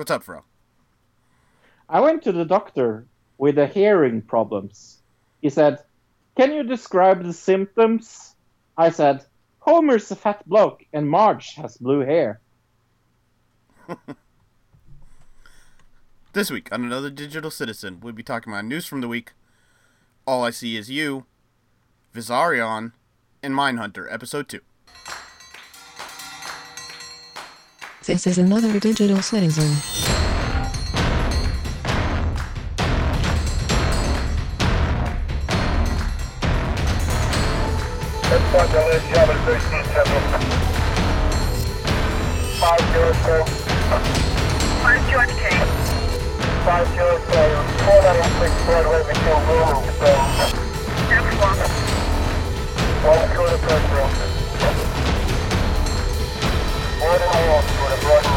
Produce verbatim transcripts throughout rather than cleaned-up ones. What's up, Fro? I went to the doctor with the hearing problems. He said, "Can you describe the symptoms?" I said, "Homer's a fat bloke and Marge has blue hair." This week on Another Digital Citizen, we'll be talking about news from the week, All I See Is You, Vissarion, and Mindhunter, Episode two. This is Another Digital Citizen. five zero four Five zero three four nine six Broadway Mitchell Road. Number one. One to the first room. One and all to the Broadway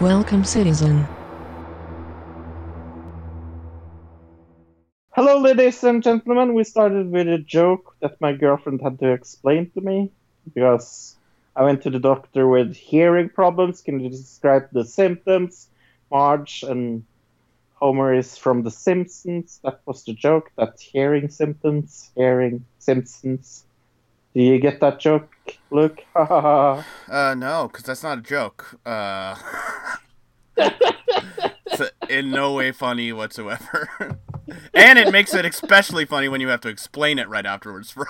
Welcome, citizen. Hello, ladies and gentlemen. We started with a joke that my girlfriend had to explain to me because I went to the doctor with hearing problems. Can you describe the symptoms? Marge and Homer is from The Simpsons. That was the joke. That hearing symptoms. Hearing Simpsons. Do you get that joke, Luke? uh, no, because that's not a joke. Uh, it's in no way funny whatsoever. And it makes it especially funny when you have to explain it right afterwards, bro.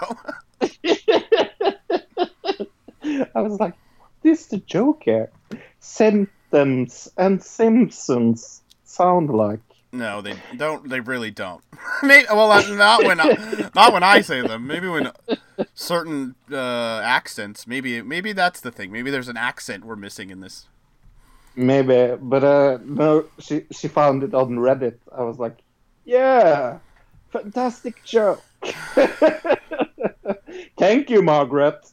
I was like, what is the joke here? Symptoms and Simpsons sound like. No, they don't. They really don't. Maybe, well, not when I, not when I say them. Maybe when certain uh, accents. Maybe maybe that's the thing. Maybe there's an accent we're missing in this. Maybe, but uh, no, she she found it on Reddit. I was like, yeah, fantastic joke. Thank you, Margaret.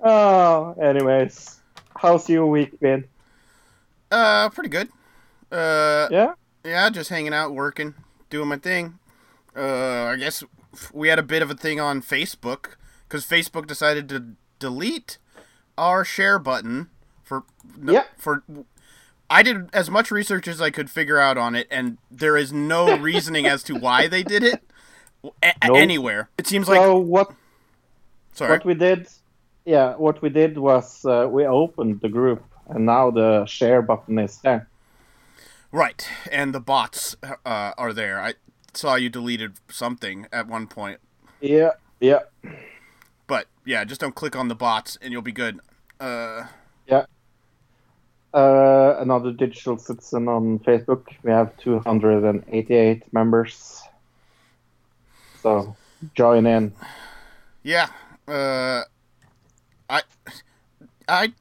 Oh, anyways, how's your week been? Uh, pretty good. Uh, yeah? Yeah, just hanging out, working, doing my thing. Uh, I guess we had a bit of a thing on Facebook, because Facebook decided to delete our share button for... Yeah. For... I did as much research as I could figure out on it, and there is no reasoning as to why they did it a- nope. anywhere. It seems like... So what, Sorry. what we did yeah, what we did was uh, we opened the group, and now the share button is there. Right, and the bots uh, are there. I saw you deleted something at one point. Yeah, yeah. But, yeah, just don't click on the bots, and you'll be good. Uh, yeah. Uh, another Digital Citizen on Facebook. We have two hundred eighty-eight members. So, join in. Yeah. Uh, I, I,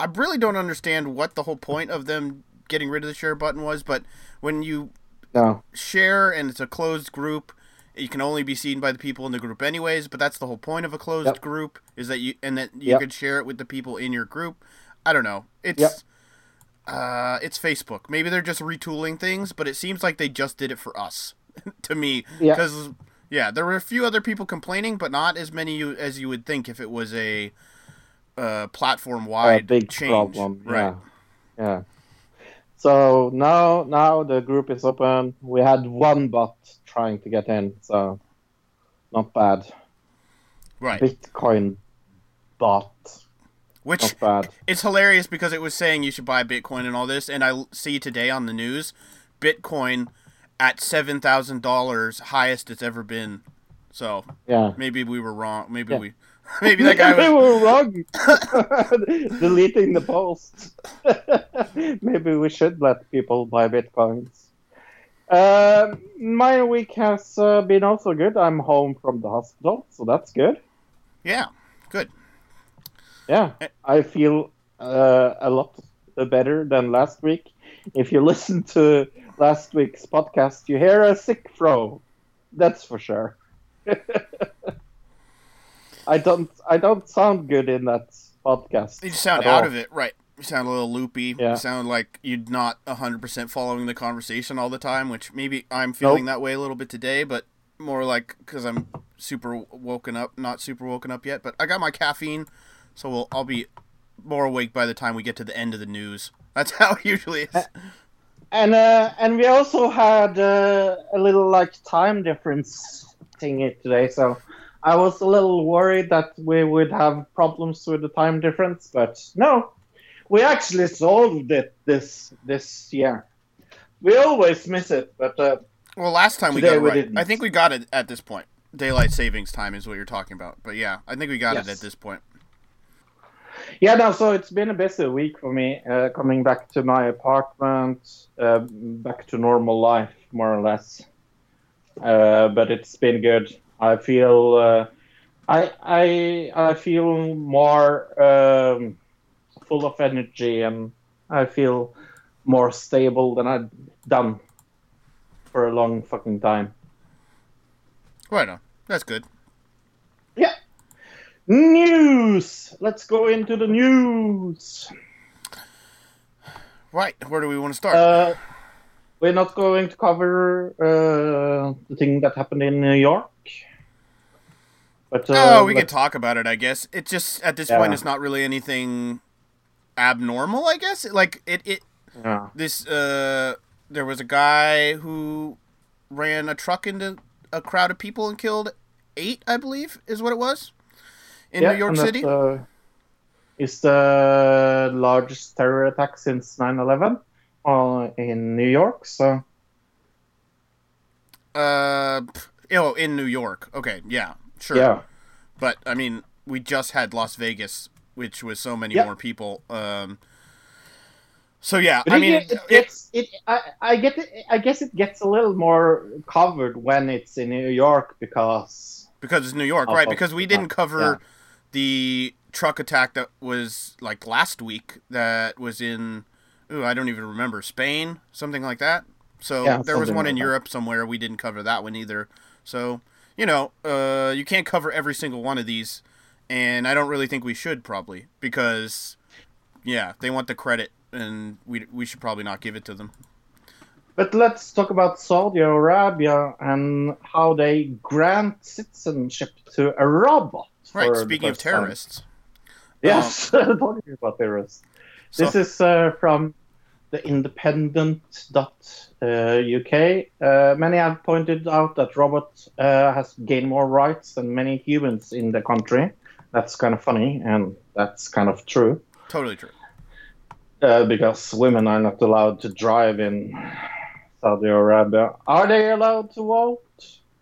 I really don't understand what the whole point of them getting rid of the share button was, but when you no. share and it's a closed group, you can only be seen by the people in the group anyways, but that's the whole point of a closed yep. group, is that you, and that you yep. could share it with the people in your group. I don't know. It's yep. uh, it's Facebook. Maybe they're just retooling things, but it seems like they just did it for us, to me. Because, yep. yeah, there were a few other people complaining, but not as many you, as you would think if it was a uh, platform-wide a big change. Problem. Right. Yeah. yeah. So now, now the group is open. We had one bot trying to get in, so not bad. Right. Bitcoin bot. Which it's hilarious because it was saying you should buy Bitcoin and all this, and I see today on the news, Bitcoin at seven thousand dollars, highest it's ever been. So yeah. maybe we were wrong. Maybe yeah. we, maybe that guy was we were wrong. Deleting the post. Maybe we should let people buy Bitcoins. Uh, my week has uh, been also good. I'm home from the hospital, so that's good. Yeah, good. Yeah, uh, I feel uh, a lot better than last week. If you listen to last week's podcast, you hear a sick fro. That's for sure. I don't. I don't sound good in that podcast. You sound out all. of it, right? You sound a little loopy. Yeah. You sound like you're not one hundred percent following the conversation all the time, which maybe I'm feeling nope. that way a little bit today, but more like because I'm super woken up, not super woken up yet, but I got my caffeine, so we'll, I'll be more awake by the time we get to the end of the news. That's how it usually is. And, uh, and we also had uh, a little like time difference thing today, so I was a little worried that we would have problems with the time difference, but no. We actually solved it this this year. We always miss it, but uh, well, last time we got it right. Didn't. I think we got it at this point. Daylight savings time is what you're talking about, but yeah, I think we got yes. it at this point. Yeah, no. So it's been a busy week for me, uh, coming back to my apartment, uh, back to normal life, more or less. Uh, but it's been good. I feel uh, I I I feel more. Um, full of energy, and I feel more stable than I've done for a long fucking time. Right on. That's good. Yeah. News! Let's go into the news! Right, where do we want to start? Uh, we're not going to cover uh, the thing that happened in New York. But, uh, oh, we could talk about it, I guess. It's just, at this yeah. point, it's not really anything abnormal, I guess. Like it, it yeah. this uh there was a guy who ran a truck into a crowd of people and killed eight, I believe is what it was, in yeah, New York City. Uh, it's the largest terror attack since nine eleven uh, in New York, so uh oh in New York. Okay, yeah, sure. Yeah. But I mean, we just had Las Vegas, which was so many yep. more people. Um, so yeah, but I mean, it, it gets it. I, I get it. I guess it gets a little more covered when it's in New York because because it's New York, right? Because we didn't cover yeah. the truck attack that was like last week. That was in ooh, I don't even remember Spain, something like that. So yeah, there was one like in that. Europe somewhere. We didn't cover that one either. So you know, uh, you can't cover every single one of these. And I don't really think we should, probably, because, yeah, they want the credit, and we we should probably not give it to them. But let's talk about Saudi Arabia and how they grant citizenship to a robot. Right, speaking of terrorists. Time. Yes, um, talking about terrorists. So. This is uh, from the independent dot U K. Uh, many have pointed out that robots uh, has gained more rights than many humans in the country. That's kind of funny, and that's kind of true. Totally true. Uh, because women are not allowed to drive in Saudi Arabia. Are they allowed to vote?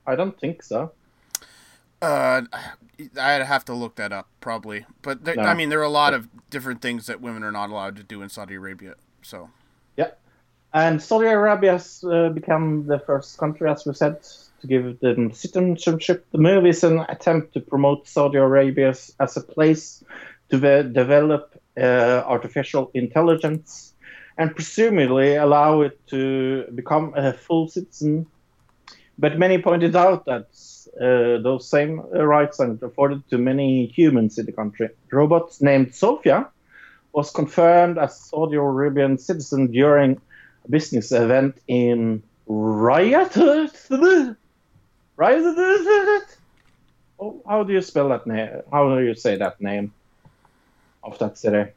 I don't think so. Uh, I'd have to look that up, probably. But, there, no. I mean, there are a lot of different things that women are not allowed to do in Saudi Arabia, so... Yeah. And Saudi Arabia has uh, become the first country, as we said, to give them citizenship. The move is an attempt to promote Saudi Arabia as a place to ve- develop uh, artificial intelligence and presumably allow it to become a full citizen. But many pointed out that uh, those same rights aren't afforded to many humans in the country. Robots named Sophia was confirmed as Saudi Arabian citizen during a business event in Riyadh. Oh, how do you spell that name? How do you say that name of that city?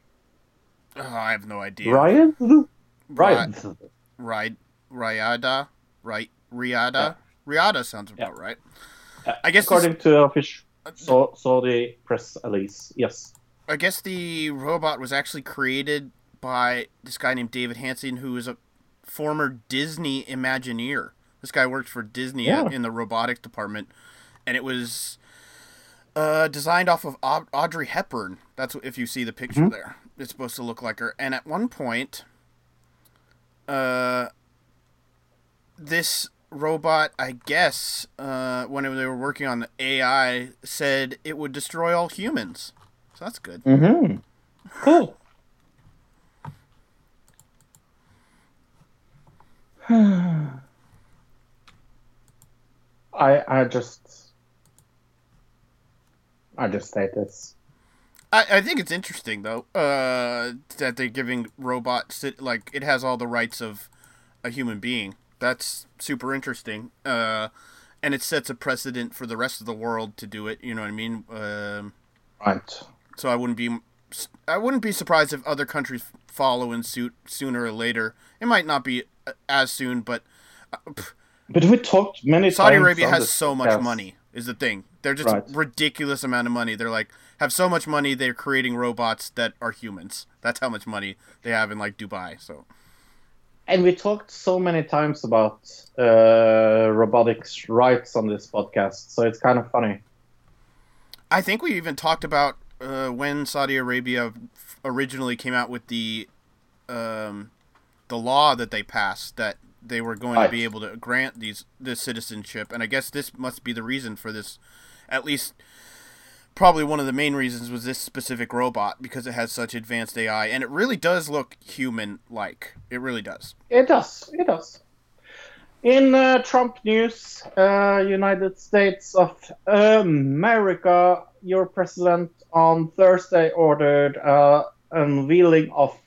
Oh, I have no idea. Riyadh? Riyadh. Riyadh. Riyadh. Riyadh. Riyadh. Riyadh sounds about yeah. right. I guess according this... to official so, Saudi press release, yes. I guess the robot was actually created by this guy named David Hansen, who is a former Disney Imagineer. This guy works for Disney yeah. in the robotics department, and it was uh, designed off of Audrey Hepburn. That's what, if you see the picture mm-hmm. there. It's supposed to look like her. And at one point, uh, this robot, I guess, uh, when they were working on the A I, said it would destroy all humans. So that's good. Mm-hmm. Cool. I I just I just say this. I, I think it's interesting though uh, that they're giving robots like it has all the rights of a human being. That's super interesting, uh, and it sets a precedent for the rest of the world to do it. You know what I mean? Um, right. So I wouldn't be I wouldn't be surprised if other countries follow in suit sooner or later. It might not be as soon, but uh, but we talked many Saudi times. Saudi Arabia has so much yes. money is the thing. They're just right. ridiculous amount of money. They're like have so much money. They're creating robots that are humans. That's how much money they have in like Dubai. So, and we talked so many times about uh, robotics rights on this podcast. So it's kind of funny. I think we even talked about uh, when Saudi Arabia originally came out with the. Um, the law that they passed that they were going right. to be able to grant these this citizenship. And I guess this must be the reason for this, at least probably one of the main reasons was this specific robot because it has such advanced A I and it really does look human-like. It really does. It does. It does. In uh, Trump news, uh, United States of America, your president on Thursday ordered uh, unveiling of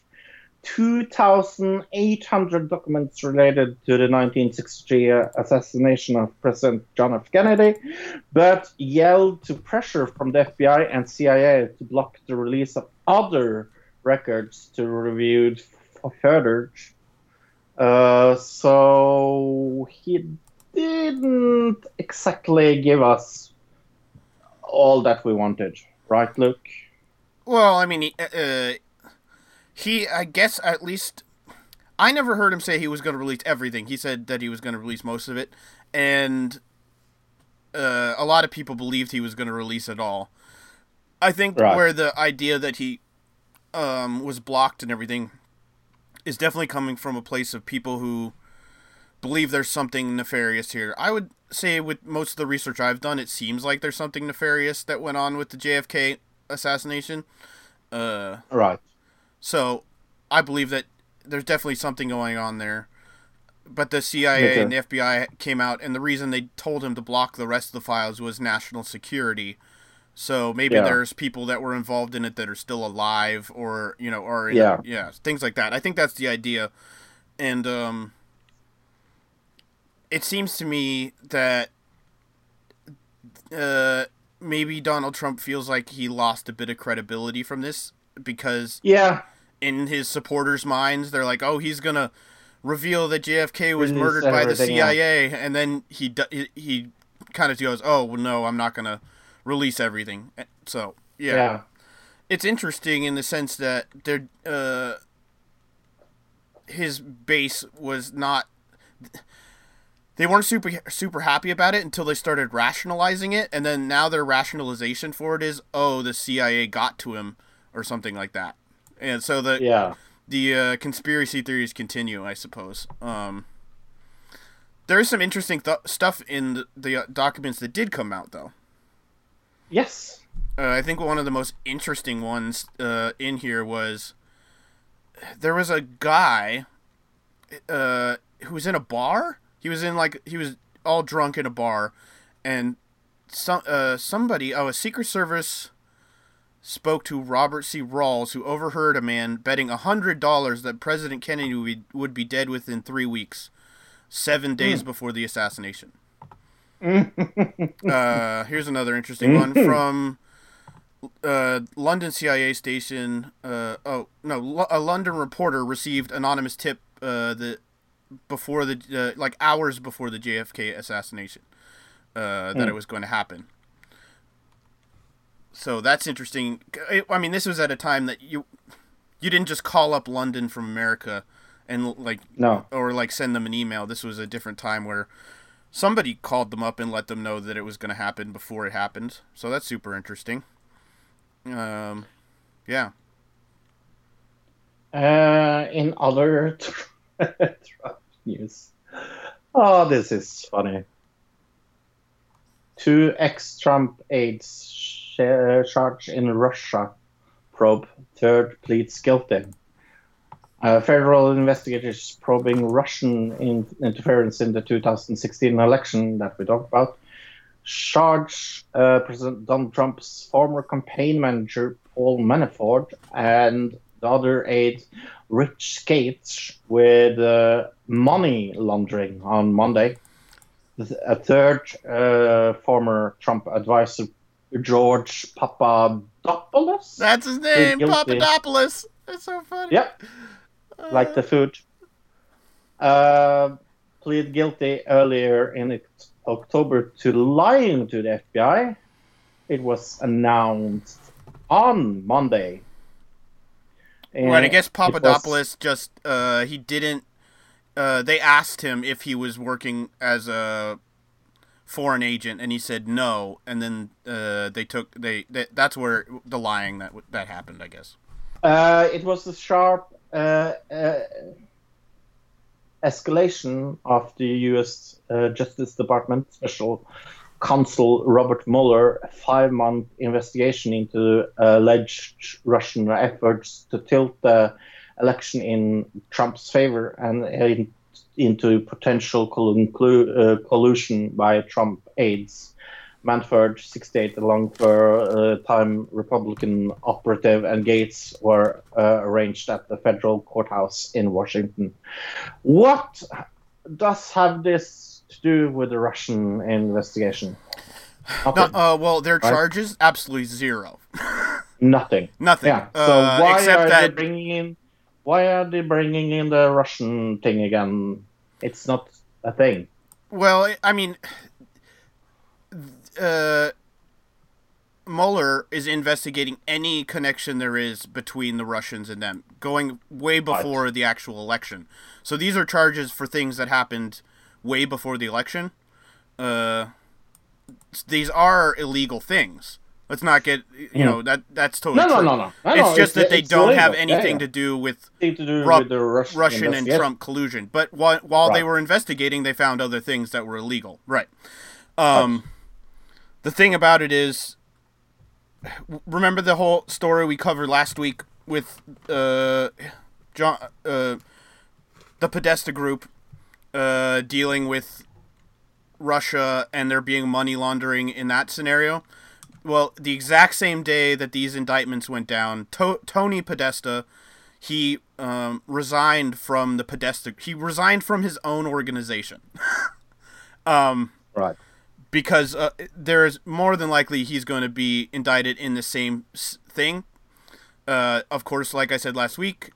two thousand eight hundred documents related to the nineteen sixty-three assassination of President John F. Kennedy, but yelled to pressure from the F B I and C I A to block the release of other records to review further. Uh, so he didn't exactly give us all that we wanted, right, Luke? Well, I mean... Uh... He, I guess, at least, I never heard him say he was going to release everything. He said that he was going to release most of it, and uh, a lot of people believed he was going to release it all. I think right. where the idea that he um, was blocked and everything is definitely coming from a place of people who believe there's something nefarious here. I would say with most of the research I've done, it seems like there's something nefarious that went on with the J F K assassination. Uh, right. So, I believe that there's definitely something going on there. But the C I A okay. and the F B I came out, and the reason they told him to block the rest of the files was national security. So, maybe yeah. there's people that were involved in it that are still alive or, you know, or yeah. yeah, things like that. I think that's the idea. And um, it seems to me that uh, maybe Donald Trump feels like he lost a bit of credibility from this. Because yeah. in his supporters' minds, they're like, oh, he's going to reveal that J F K was Release murdered by the C I A. Out. And then he he, he kind of goes, oh, well, no, I'm not going to release everything. So, yeah. yeah. It's interesting in the sense that they're, uh, his base was not... They weren't super super happy about it until they started rationalizing it. And then now their rationalization for it is, oh, the C I A got to him. Or something like that, and so the yeah. the uh, conspiracy theories continue. I suppose um, there is some interesting th- stuff in the, the uh, documents that did come out, though. Yes, uh, I think one of the most interesting ones uh, in here was there was a guy uh, who was in a bar. He was in like he was all drunk in a bar, and some uh, somebody oh a Secret Service. Spoke to Robert C. Rawls, who overheard a man betting one hundred dollars that President Kennedy would be, would be dead within three weeks, seven days mm. before the assassination. uh, here's another interesting one from uh, London C I A station. Uh, oh, no, a London reporter received anonymous tip uh, the, before the uh, like hours before the J F K assassination uh, that mm. it was going to happen. So that's interesting. I mean, this was at a time that you you didn't just call up London from America and like no. or like send them an email. This was a different time where somebody called them up and let them know that it was going to happen before it happened. So that's super interesting. Um, yeah. Uh, in other news, Oh, this is funny. Two ex-Trump aides charged in Russia probe third pleads guilty. Uh, federal investigators probing Russian in- interference in the two thousand sixteen election that we talked about charge uh, President Donald Trump's former campaign manager Paul Manafort and the other aide Rich Gates with uh, money laundering on Monday. A third uh, former Trump advisor, George Papadopoulos. That's his name, Papadopoulos. That's so funny. Yep. Uh, like the food. Uh, pleaded guilty earlier in October to lying to the F B I. It was announced on Monday. And right, I guess Papadopoulos was... just, uh, he didn't, uh, they asked him if he was working as a foreign agent, and he said no, and then uh, they took, they, they that's where the lying that that happened, I guess. Uh, it was a sharp uh, uh, escalation of the U S Uh, Justice Department Special Counsel Robert Mueller, a five-month investigation into alleged Russian efforts to tilt the election in Trump's favor and in, into potential collu- uh, collusion by Trump aides. Manafort, sixty-eight, a long-time uh, Republican operative, and Gates were uh, arraigned at the federal courthouse in Washington. What does have this to do with the Russian investigation? Nothing, no, uh, well, their right? charges, absolutely zero. Nothing. Nothing. Yeah. So uh, why except are that... they bringing in? Why are they bringing in the Russian thing again? It's not a thing. Well, I mean, uh, Mueller is investigating any connection there is between the Russians and them, going way before right. the actual election. So these are charges for things that happened way before the election. Uh, these are illegal things. Let's not get, you mm. know, that that's totally no, true. No, no, no, no. It's no, just it's, that they don't illegal. have anything yeah, yeah. to do with, to do Ru- with the Russian, Russian and Trump collusion. But while, while right. they were investigating, they found other things that were illegal. Right. Um, right. The thing about it is, remember the whole story we covered last week with uh, John, uh, the Podesta Group uh, dealing with Russia and there being money laundering in that scenario? Well, the exact same day that these indictments went down, to- Tony Podesta, he um, resigned from the Podesta. He resigned from his own organization. um, right. Because uh, there's more than likely he's going to be indicted in the same thing. Uh, of course, like I said last week,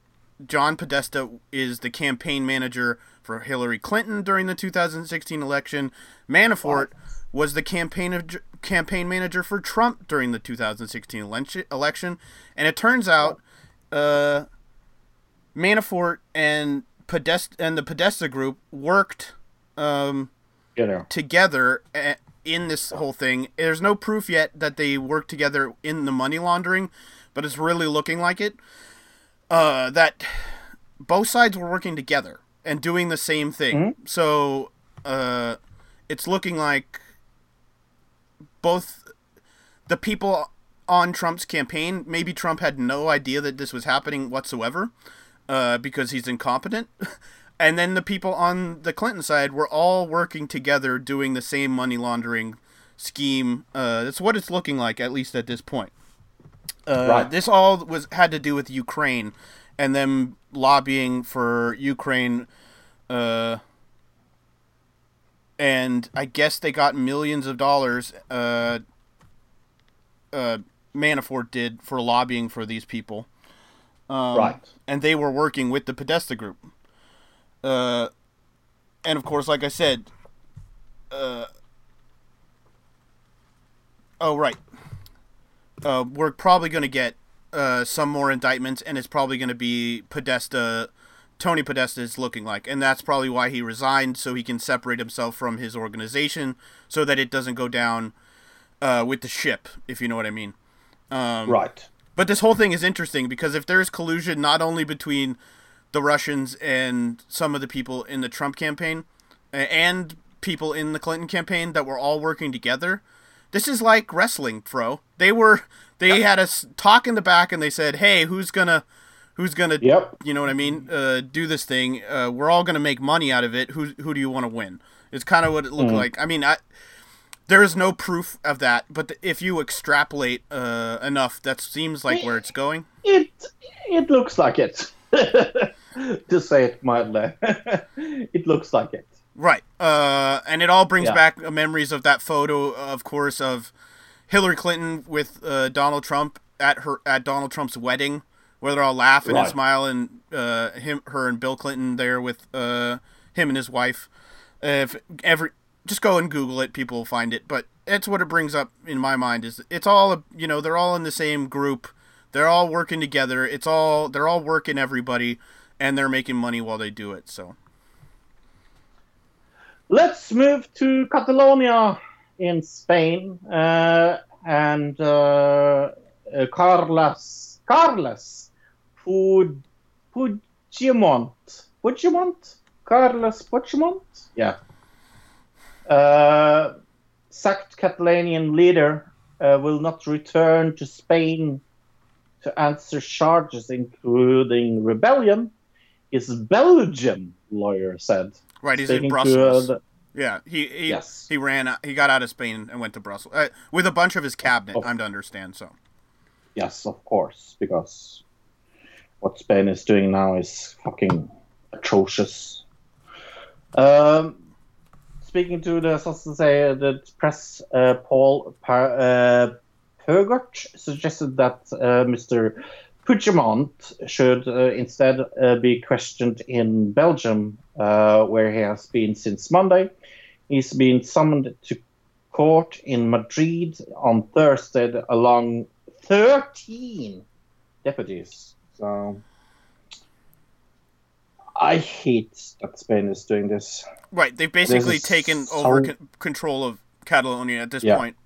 John Podesta is the campaign manager for Hillary Clinton during the two thousand sixteen election. Manafort was the campaign of, campaign manager for Trump during the two thousand sixteen election. And it turns out uh, Manafort and Podesta and the Podesta Group worked Um, You know. together in this whole thing. There's no proof yet that they worked together in the money laundering, but it's really looking like it. Uh, that both sides were working together and doing the same thing. Mm-hmm. So uh, it's looking like both the people on Trump's campaign, maybe Trump had no idea that this was happening whatsoever uh, because he's incompetent. And then the people on the Clinton side were all working together doing the same money laundering scheme. Uh, that's what it's looking like, at least at this point. Uh, right. This all was had to do with Ukraine and them lobbying for Ukraine. Uh, and I guess they got millions of dollars, uh, uh, Manafort did, for lobbying for these people. Um, right. And they were working with the Podesta Group. Uh, and of course, like I said, uh, oh, right. Uh, we're probably going to get, uh, some more indictments, and it's probably going to be Podesta, Tony Podesta is looking like, and that's probably why he resigned, so he can separate himself from his organization so that it doesn't go down, uh, with the ship, if you know what I mean. Um, right. But this whole thing is interesting because if there's collusion, not only between the Russians and some of the people in the Trump campaign, and people in the Clinton campaign that were all working together. This is like wrestling, bro. They were they yep. had a talk in the back, and they said, "Hey, who's gonna who's gonna yep. you know what I mean? Uh, do this thing. Uh, we're all gonna make money out of it. Who who do you want to win?" It's kind of what it looked mm. like. I mean, I. There is no proof of that, but if you extrapolate uh, enough, that seems like where it's going. It it looks like it. To say it mildly, it looks like it. Right, uh, and it all brings yeah. back memories of that photo, of course, of Hillary Clinton with uh, Donald Trump at her at Donald Trump's wedding, where they're all laughing right. and smiling, uh, him, her, and Bill Clinton there with uh, him and his wife. If every Just go and Google it. People will find it. But that's what it brings up in my mind is it's all, you know, they're all in the same group. They're all working together. It's all, they're all working everybody, and they're making money while they do it. So let's move to Catalonia in Spain. Uh, and uh, uh, Carles, Carles Puigdemont. Puigdemont? Carles Puigdemont? Yeah. Uh, sacked Catalanian leader uh, will not return to Spain to answer charges, including rebellion, is Belgium, lawyer said. Right, he's in Brussels. To, uh, the... Yeah, he he, yes. he ran out, he got out of Spain and went to Brussels uh, with a bunch of his cabinet. Oh. I'm to understand so. Yes, of course, because what Spain is doing now is fucking atrocious. Um. Speaking to the, so to say, the press, uh, Paul per, uh, Pergott suggested that uh, Mister Puigdemont should uh, instead uh, be questioned in Belgium, uh, where he has been since Monday. He's been summoned to court in Madrid on Thursday along thirteen deputies. So I hate that Spain is doing this. Right, they've basically taken so... over c- control of Catalonia at this yeah. point.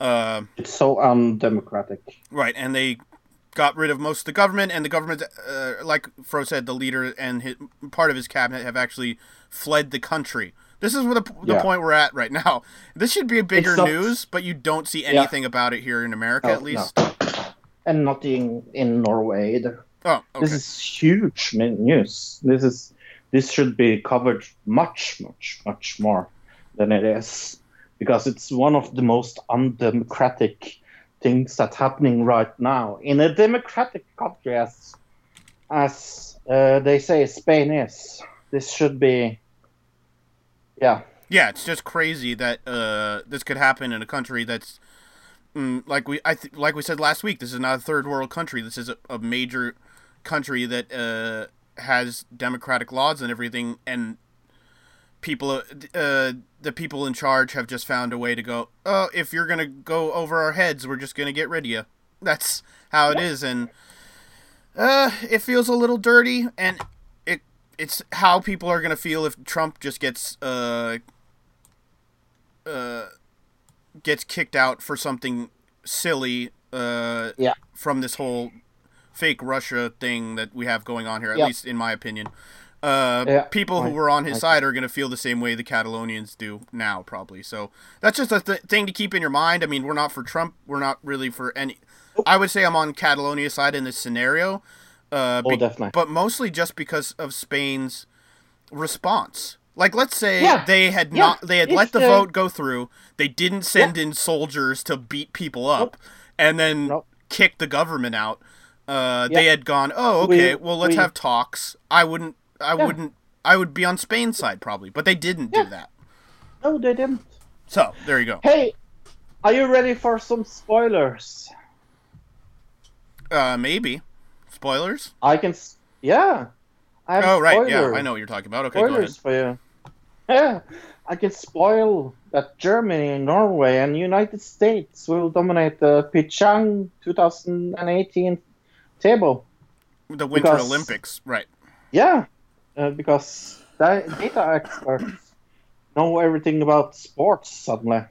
Uh, it's so undemocratic. Right, and they got rid of most of the government, and the government, uh, like Fro said, the leader and his, part of his cabinet have actually fled the country. This is where the, the yeah. point we're at right now. This should be a bigger not... news, but you don't see anything yeah. about it here in America, no, at least. No. And nothing in Norway either. Oh, okay. This is huge news. This is this should be covered much, much, much more than it is, because it's one of the most undemocratic things that's happening right now in a democratic country, as as uh, they say Spain is. This should be, yeah, yeah. It's just crazy that uh, this could happen in a country that's mm, like we I th- like we said last week. This is not a third world country. This is a, a major country that uh, has democratic laws and everything, and people, uh, the people in charge have just found a way to go, oh, if you're going to go over our heads, we're just going to get rid of you. That's how it yeah. is, and uh, it feels a little dirty, and it it's how people are going to feel if Trump just gets uh, uh, gets kicked out for something silly uh, yeah. from this whole fake Russia thing that we have going on here, at yep. least in my opinion. Uh, yeah, people who were on his I, side are going to feel the same way the Catalonians do now, probably. So that's just a th- thing to keep in your mind. I mean, we're not for Trump. We're not really for any... I would say I'm on Catalonia's side in this scenario. Uh, oh, be- definitely. But mostly just because of Spain's response. Like, let's say yeah. they had yeah. not, they had it's let the, the vote go through. They didn't send yeah. in soldiers to beat people up nope. and then nope. kick the government out. Uh, yeah. They had gone, oh, okay, we, well, let's we, have talks. I wouldn't, I yeah. wouldn't, I would be on Spain's side probably, but they didn't yeah. do that. No, they didn't. So, there you go. Hey, are you ready for some spoilers? Uh, maybe. Spoilers? I can, yeah. I have oh, right, spoilers. yeah, I know what you're talking about. Okay, spoilers go ahead. For you. Yeah, I can spoil that Germany, Norway, and United States will dominate the Pyeongchang twenty eighteen table. The Winter because, Olympics, right. Yeah, uh, because data experts know everything about sports suddenly.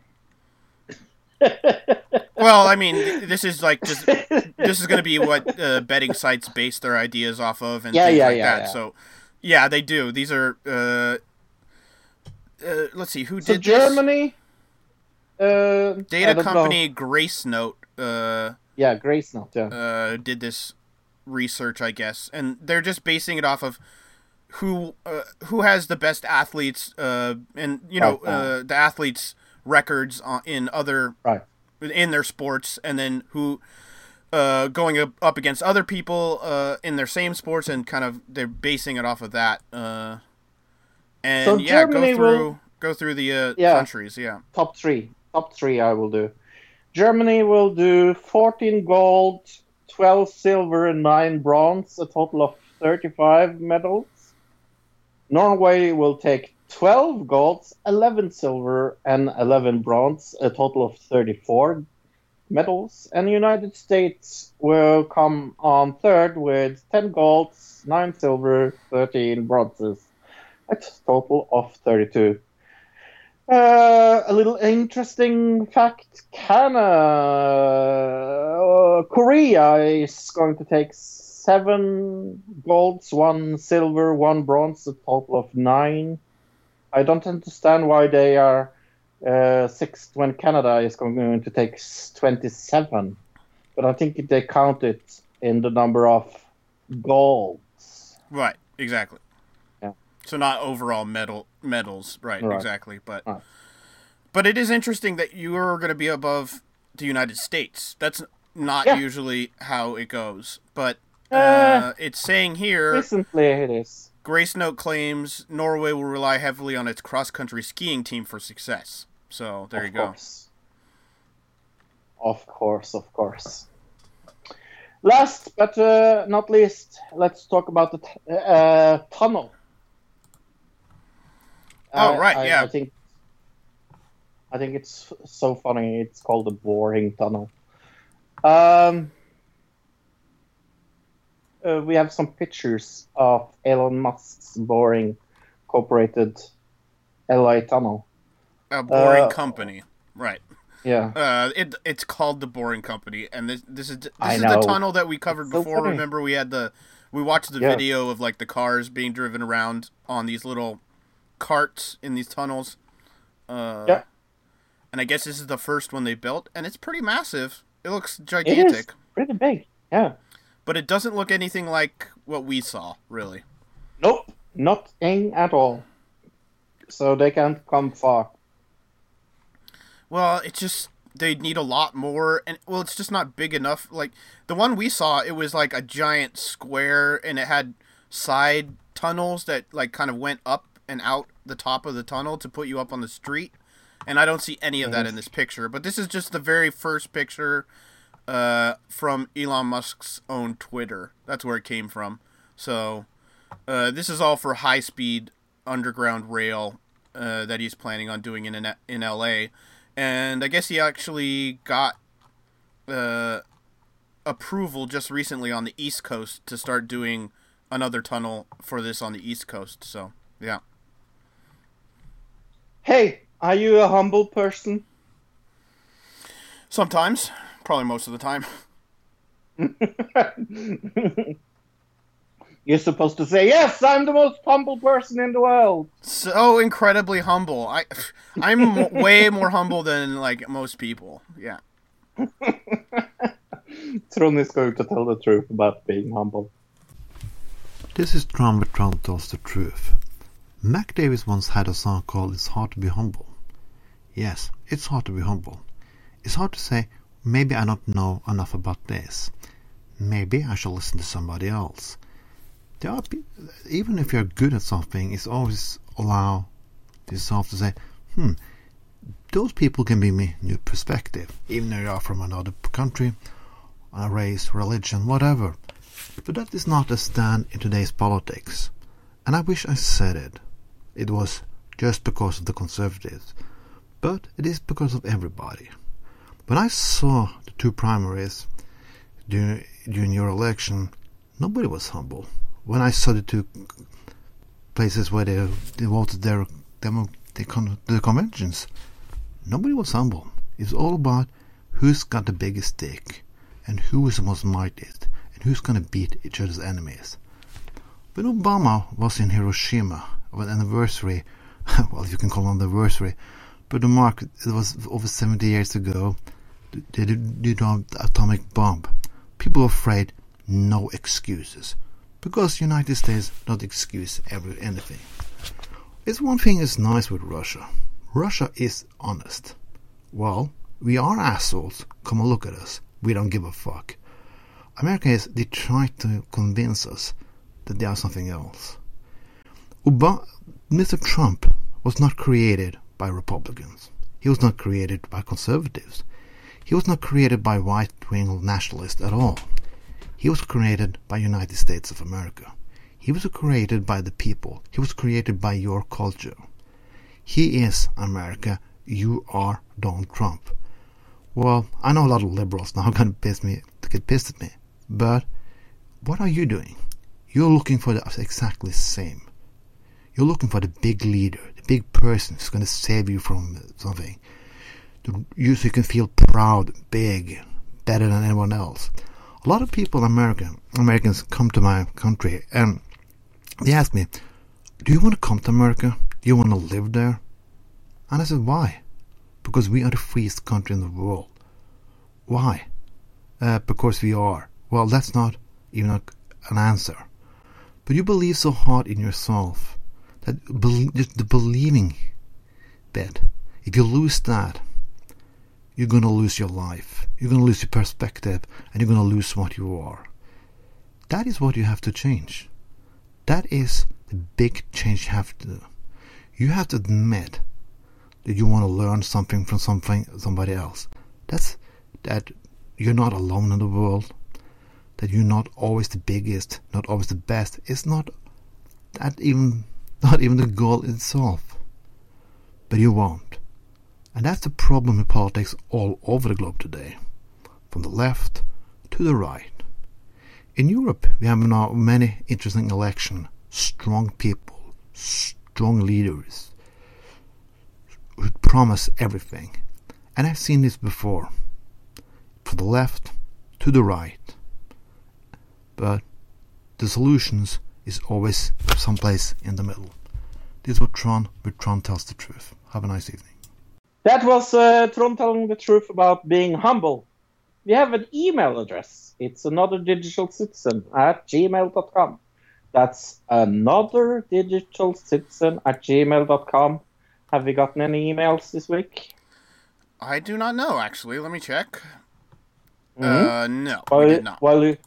Well, I mean, this is like, just, this is going to be what uh, betting sites base their ideas off of and yeah, things yeah, like yeah, that. Yeah. So, yeah, they do. These are, uh, uh, let's see who so did Germany. This? Uh, Data company Gracenote. Uh, yeah, Gracenote. Yeah. Uh, did this research, I guess, and they're just basing it off of who uh, who has the best athletes, uh, and you know right. uh, the athletes' records on, in other right. in their sports, and then who. Uh, going up, up against other people uh, in their same sports, and kind of they're basing it off of that. Uh, and so yeah, Germany go through will, go through the uh, yeah, countries. Yeah, top three, top three. I will do. Germany will do fourteen gold, twelve silver, and nine bronze. A total of thirty-five medals. Norway will take twelve golds, eleven silver, and eleven bronze. A total of thirty-four. Medals, and the United States will come on third with ten golds, nine silver, thirteen bronzes. That's a total of thirty-two. Uh, a little interesting fact, Canada, uh, Korea is going to take seven golds, one silver, one bronze, a total of nine. I don't understand why they are Uh, sixth when Canada is going to take twenty-seven, but I think they count it in the number of golds. Right, exactly. Yeah. So not overall medal medals, right? right. Exactly, but right. but it is interesting that you are going to be above the United States. That's not yeah. usually how it goes, but uh, uh, it's saying here. Recently, it is. Gracenote claims Norway will rely heavily on its cross-country skiing team for success. So, there you go. Of course, of course. Last but uh, not least, let's talk about the t- uh, tunnel. Oh, uh, right, I, yeah. I think, I think it's so funny. It's called the boring tunnel. Um... Uh, we have some pictures of Elon Musk's boring corporated L A tunnel. A boring uh, company, right? Yeah. Uh, it it's called the Boring Company, and this this is this I is know. the tunnel that we covered it's before. So Remember, we had the we watched the yeah. video of like the cars being driven around on these little carts in these tunnels. Uh, yeah. And I guess this is the first one they built, and it's pretty massive. It looks gigantic. It is pretty big. Yeah. But it doesn't look anything like what we saw, really. Nope, nothing at all. So they can't come far. Well, it's just, they need a lot more, and, well, it's just not big enough. Like, the one we saw, it was like a giant square, and it had side tunnels that, like, kind of went up and out the top of the tunnel to put you up on the street. And I don't see any of that in this picture, but this is just the very first picture Uh, from Elon Musk's own Twitter. That's where it came from. So, uh, this is all for high-speed underground rail uh, that he's planning on doing in in L A. And I guess he actually got uh, approval just recently on the East Coast to start doing another tunnel for this on the East Coast. So, yeah. Hey, are you a humble person? Sometimes. Probably most of the time. You're supposed to say, yes, I'm the most humble person in the world. So incredibly humble. I, I'm way more humble than, like, most people. Yeah. Trond is going to tell the truth about being humble. This is Trond, but Trond tells the truth. Mac Davis once had a song called It's Hard to Be Humble. Yes, it's hard to be humble. It's hard to say, maybe I don't know enough about this. Maybe I shall listen to somebody else. There are pe- even if you're good at something, it's always allow yourself to say, hmm, those people can give me new perspective, even if you are from another country, a race, religion, whatever. But that is not a stand in today's politics. And I wish I said it. It was just because of the conservatives. But it is because of everybody. When I saw the two primaries during, during your election, nobody was humble. When I saw the two places where they, they voted their demo, the, con, the conventions, nobody was humble. It's all about who's got the biggest dick, and who is the most mightiest, and who's going to beat each other's enemies. When Obama was in Hiroshima, of an anniversary well, you can call it an anniversary, but the mark, it was over seventy years ago, they did an atomic bomb. People are afraid, no excuses, because United States don't excuse every anything. It's one thing is nice with Russia. Russia is honest. Well, we are assholes. Come and look at us. We don't give a fuck. America is, they try to convince us that they are something else. Obama, Mister Trump was not created by Republicans. He was not created by conservatives. He was not created by right-wing nationalists at all. He was created by United States of America. He was created by the people. He was created by your culture. He is America. You are Donald Trump. Well, I know a lot of liberals now are going to piss me, to get pissed at me. But what are you doing? You're looking for the exactly same. You're looking for the big leader, the big person who's going to save you from something. You so you can feel proud, big, better than anyone else. A lot of people in America, Americans come to my country and they ask me, do you want to come to America? Do you want to live there? And I said, why? Because we are the freest country in the world. Why? Uh, because we are. Well, that's not even a, an answer. But you believe so hard in yourself, that be, the believing bit, if you lose that, you're going to lose your life. You're going to lose your perspective, and you're going to lose what you are. That is what you have to change. That is the big change you have to do. You have to admit that you want to learn something from something, somebody else. That's that you're not alone in the world. That you're not always the biggest, not always the best. It's not that even not even the goal itself. But you won't. And that's the problem in politics all over the globe today. From the left to the right. In Europe, we have now many interesting elections. Strong people, strong leaders, who promise everything. And I've seen this before. From the left to the right. But the solutions is always someplace in the middle. This is what Trond, but Trond tells the truth. Have a nice evening. That was uh, Trond telling the truth about being humble. We have an email address. It's another digital citizen at gmail dot com. That's another digital citizen at gmail dot com. Have we gotten any emails this week? I do not know, actually. Let me check. Mm-hmm. Uh, no, while we did not. While you,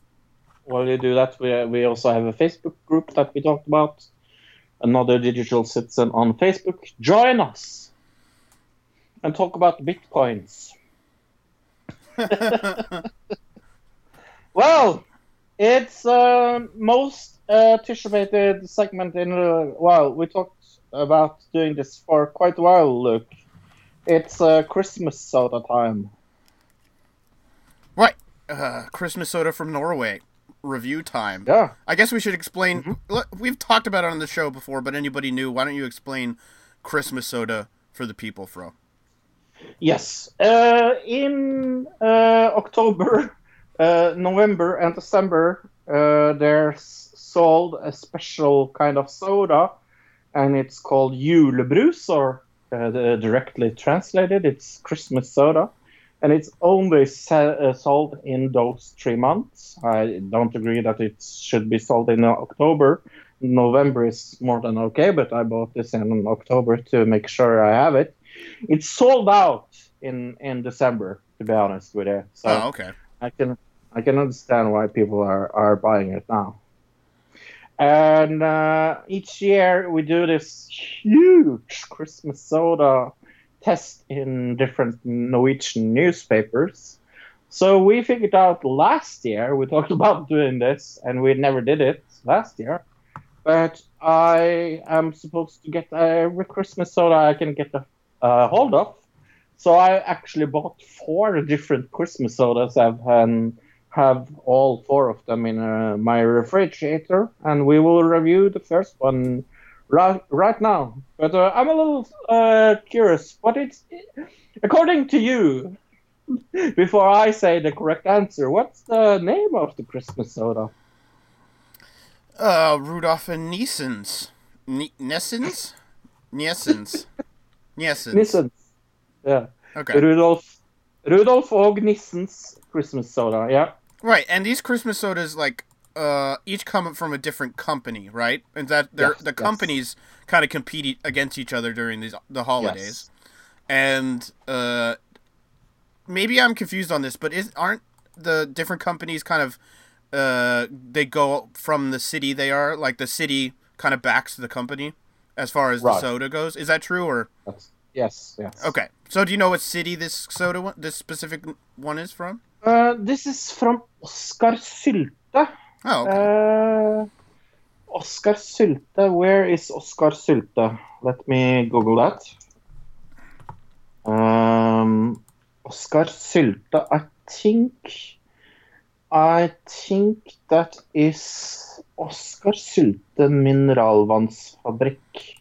while you do that, we, we also have a Facebook group that we talked about. Another digital citizen on Facebook. Join us. And talk about bitcoins. Well, it's uh, most uh, anticipated segment in a while. We talked about doing this for quite a while, Luke. It's uh, Christmas soda time. Right. Uh, Christmas soda from Norway. Review time. Yeah. I guess we should explain. Mm-hmm. We've talked about it on the show before, but anybody new, why don't you explain Christmas soda for the people, Fro? Yes. Uh, in uh, October, uh, November and December, uh, there's sold a special kind of soda, and it's called julebrus, or uh, directly translated, it's Christmas soda, and it's only se- uh, sold in those three months. I don't agree that it should be sold in October. November is more than okay, but I bought this in October to make sure I have it. It's sold out in, in December, to be honest with you. So oh, okay. I can I can understand why people are, are buying it now. And uh, each year we do this huge Christmas soda test in different Norwegian newspapers. So we figured out last year, we talked about doing this, and we never did it last year. But I am supposed to get every Christmas soda I can get a Uh, hold up. So I actually bought four different Christmas sodas I've, and have all four of them in uh, my refrigerator, and we will review the first one right, right now. But uh, I'm a little uh, curious, but it's, according to you, before I say the correct answer, what's the name of the Christmas soda? Uh, Rudolph and Nissens. N- Nessens? Niessens. Niessens. Nissens. Yeah. Okay. Rudolf, Rudolf og Nissen's Christmas soda. Yeah. Right, and these Christmas sodas, like, uh, each come from a different company, right? And that they're, yes, the companies yes. kind of compete against each other during these the holidays. Yes. And uh, maybe I'm confused on this, but is aren't the different companies kind of uh, they go from the city they are, like the city kind of backs the company as far as right. the soda goes? Is that true or? Yes. Yes. yes. Okay. So do you know what city this soda one, this specific one is from? Uh, this is from Oscarsylte. Oh. Okay. Uh, Oscarsylte. Where is Oscarsylte? Let me Google that. Um, Oscarsylte. I think. I think that is Oscarsylte Mineralvannsfabrikk.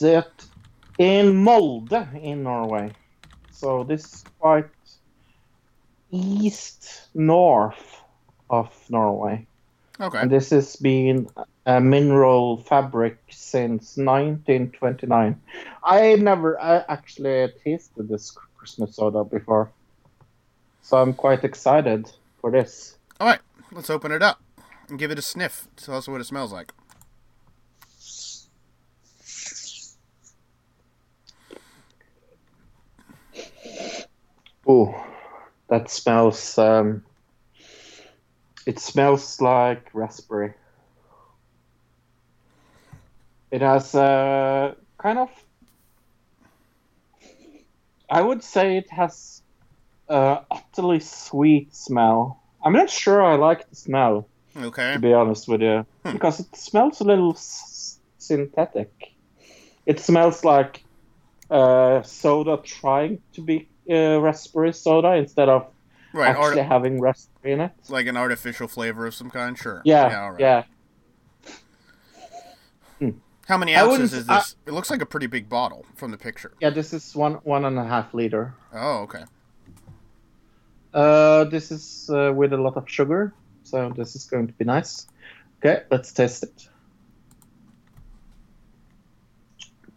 That in Molde in Norway. So this is quite east north of Norway. Okay. And this has been a mineral fabric since nineteen twenty-nine. I never I actually tasted this Christmas soda before. So I'm quite excited for this. All right, let's open it up and give it a sniff. Tell us what it smells like. Oh, that smells. Um, it smells like raspberry. It has a kind of. I would say it has. Uh, utterly sweet smell. I'm not sure I like the smell. Okay. To be honest with you, hmm. because it smells a little s- synthetic. It smells like uh, soda trying to be uh, raspberry soda instead of right, actually art- having raspberry in it. Like an artificial flavor of some kind. Sure. Yeah. Yeah. All right. yeah. Hmm. How many ounces is this? I... It looks like a pretty big bottle from the picture. Yeah, this is one one and a half liter. Oh, okay. Uh, this is uh, with a lot of sugar, so this is going to be nice. Okay, let's taste it.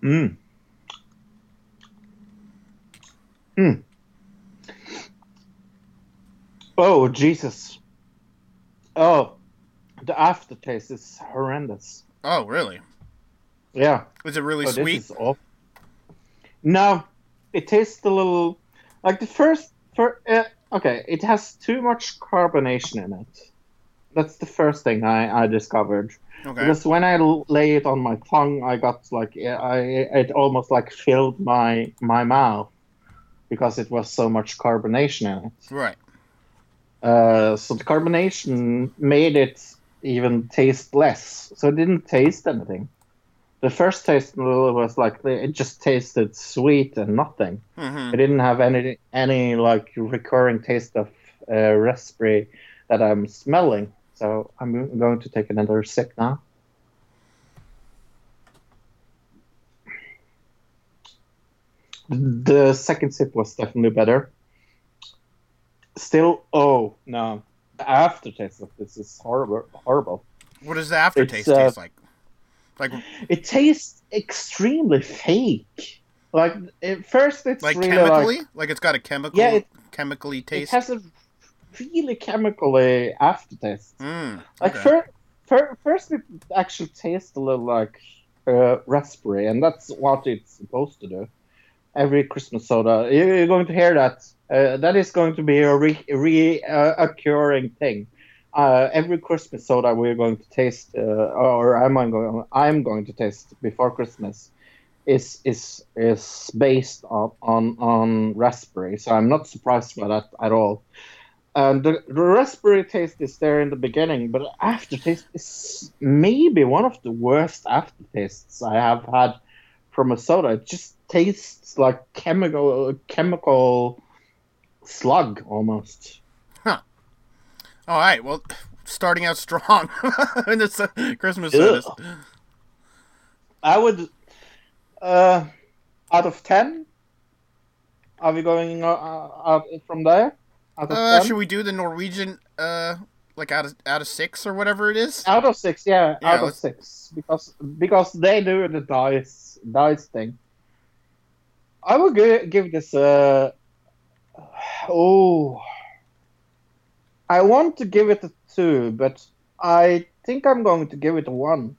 Mmm. Mmm. Oh, Jesus. Oh, the aftertaste is horrendous. Oh, really? Yeah. Is it really oh, sweet? This is awful. No, it tastes a little... Like the first... For, uh, okay, it has too much carbonation in it. That's the first thing I, I discovered. Okay. Because when I l- lay it on my tongue, I got like I it almost like filled my my mouth because it was so much carbonation in it. Right. Uh, so the carbonation made it even taste less. So it didn't taste anything. The first taste was like, it just tasted sweet and nothing. Mm-hmm. It didn't have any, any like, recurring taste of uh, raspberry that I'm smelling. So I'm going to take another sip now. The second sip was definitely better. Still, oh, no. The aftertaste of this is horrible. horrible. What does the aftertaste uh, taste like? Like, it tastes extremely fake. Like at first, it's like really chemically, like, like it's got a chemical, yeah, it, chemically taste. It has a really chemically aftertaste. Mm, okay. Like first, fir- first it actually tastes a little like uh, raspberry, and that's what it's supposed to do. Every Christmas soda, you're going to hear that. Uh, that is going to be a re, re- uh, occurring thing. Uh, every Christmas soda we're going to taste, uh, or I'm going, I'm going to taste before Christmas, is is is based on, on, on raspberry. So I'm not surprised by that at all. Um, the, the raspberry taste is there in the beginning, but aftertaste is maybe one of the worst aftertastes I have had from a soda. It just tastes like chemical chemical slug almost. All right, well, starting out strong in this uh, Christmas sodas. I would, uh, out of ten, are we going uh, out from there? Out of uh, should we do the Norwegian uh, like out of out of six or whatever it is. Out of six, yeah, yeah out of six, because because they do the dice dice thing. I would g- give this a uh, oh. I want to give it a two, but I think I'm going to give it a one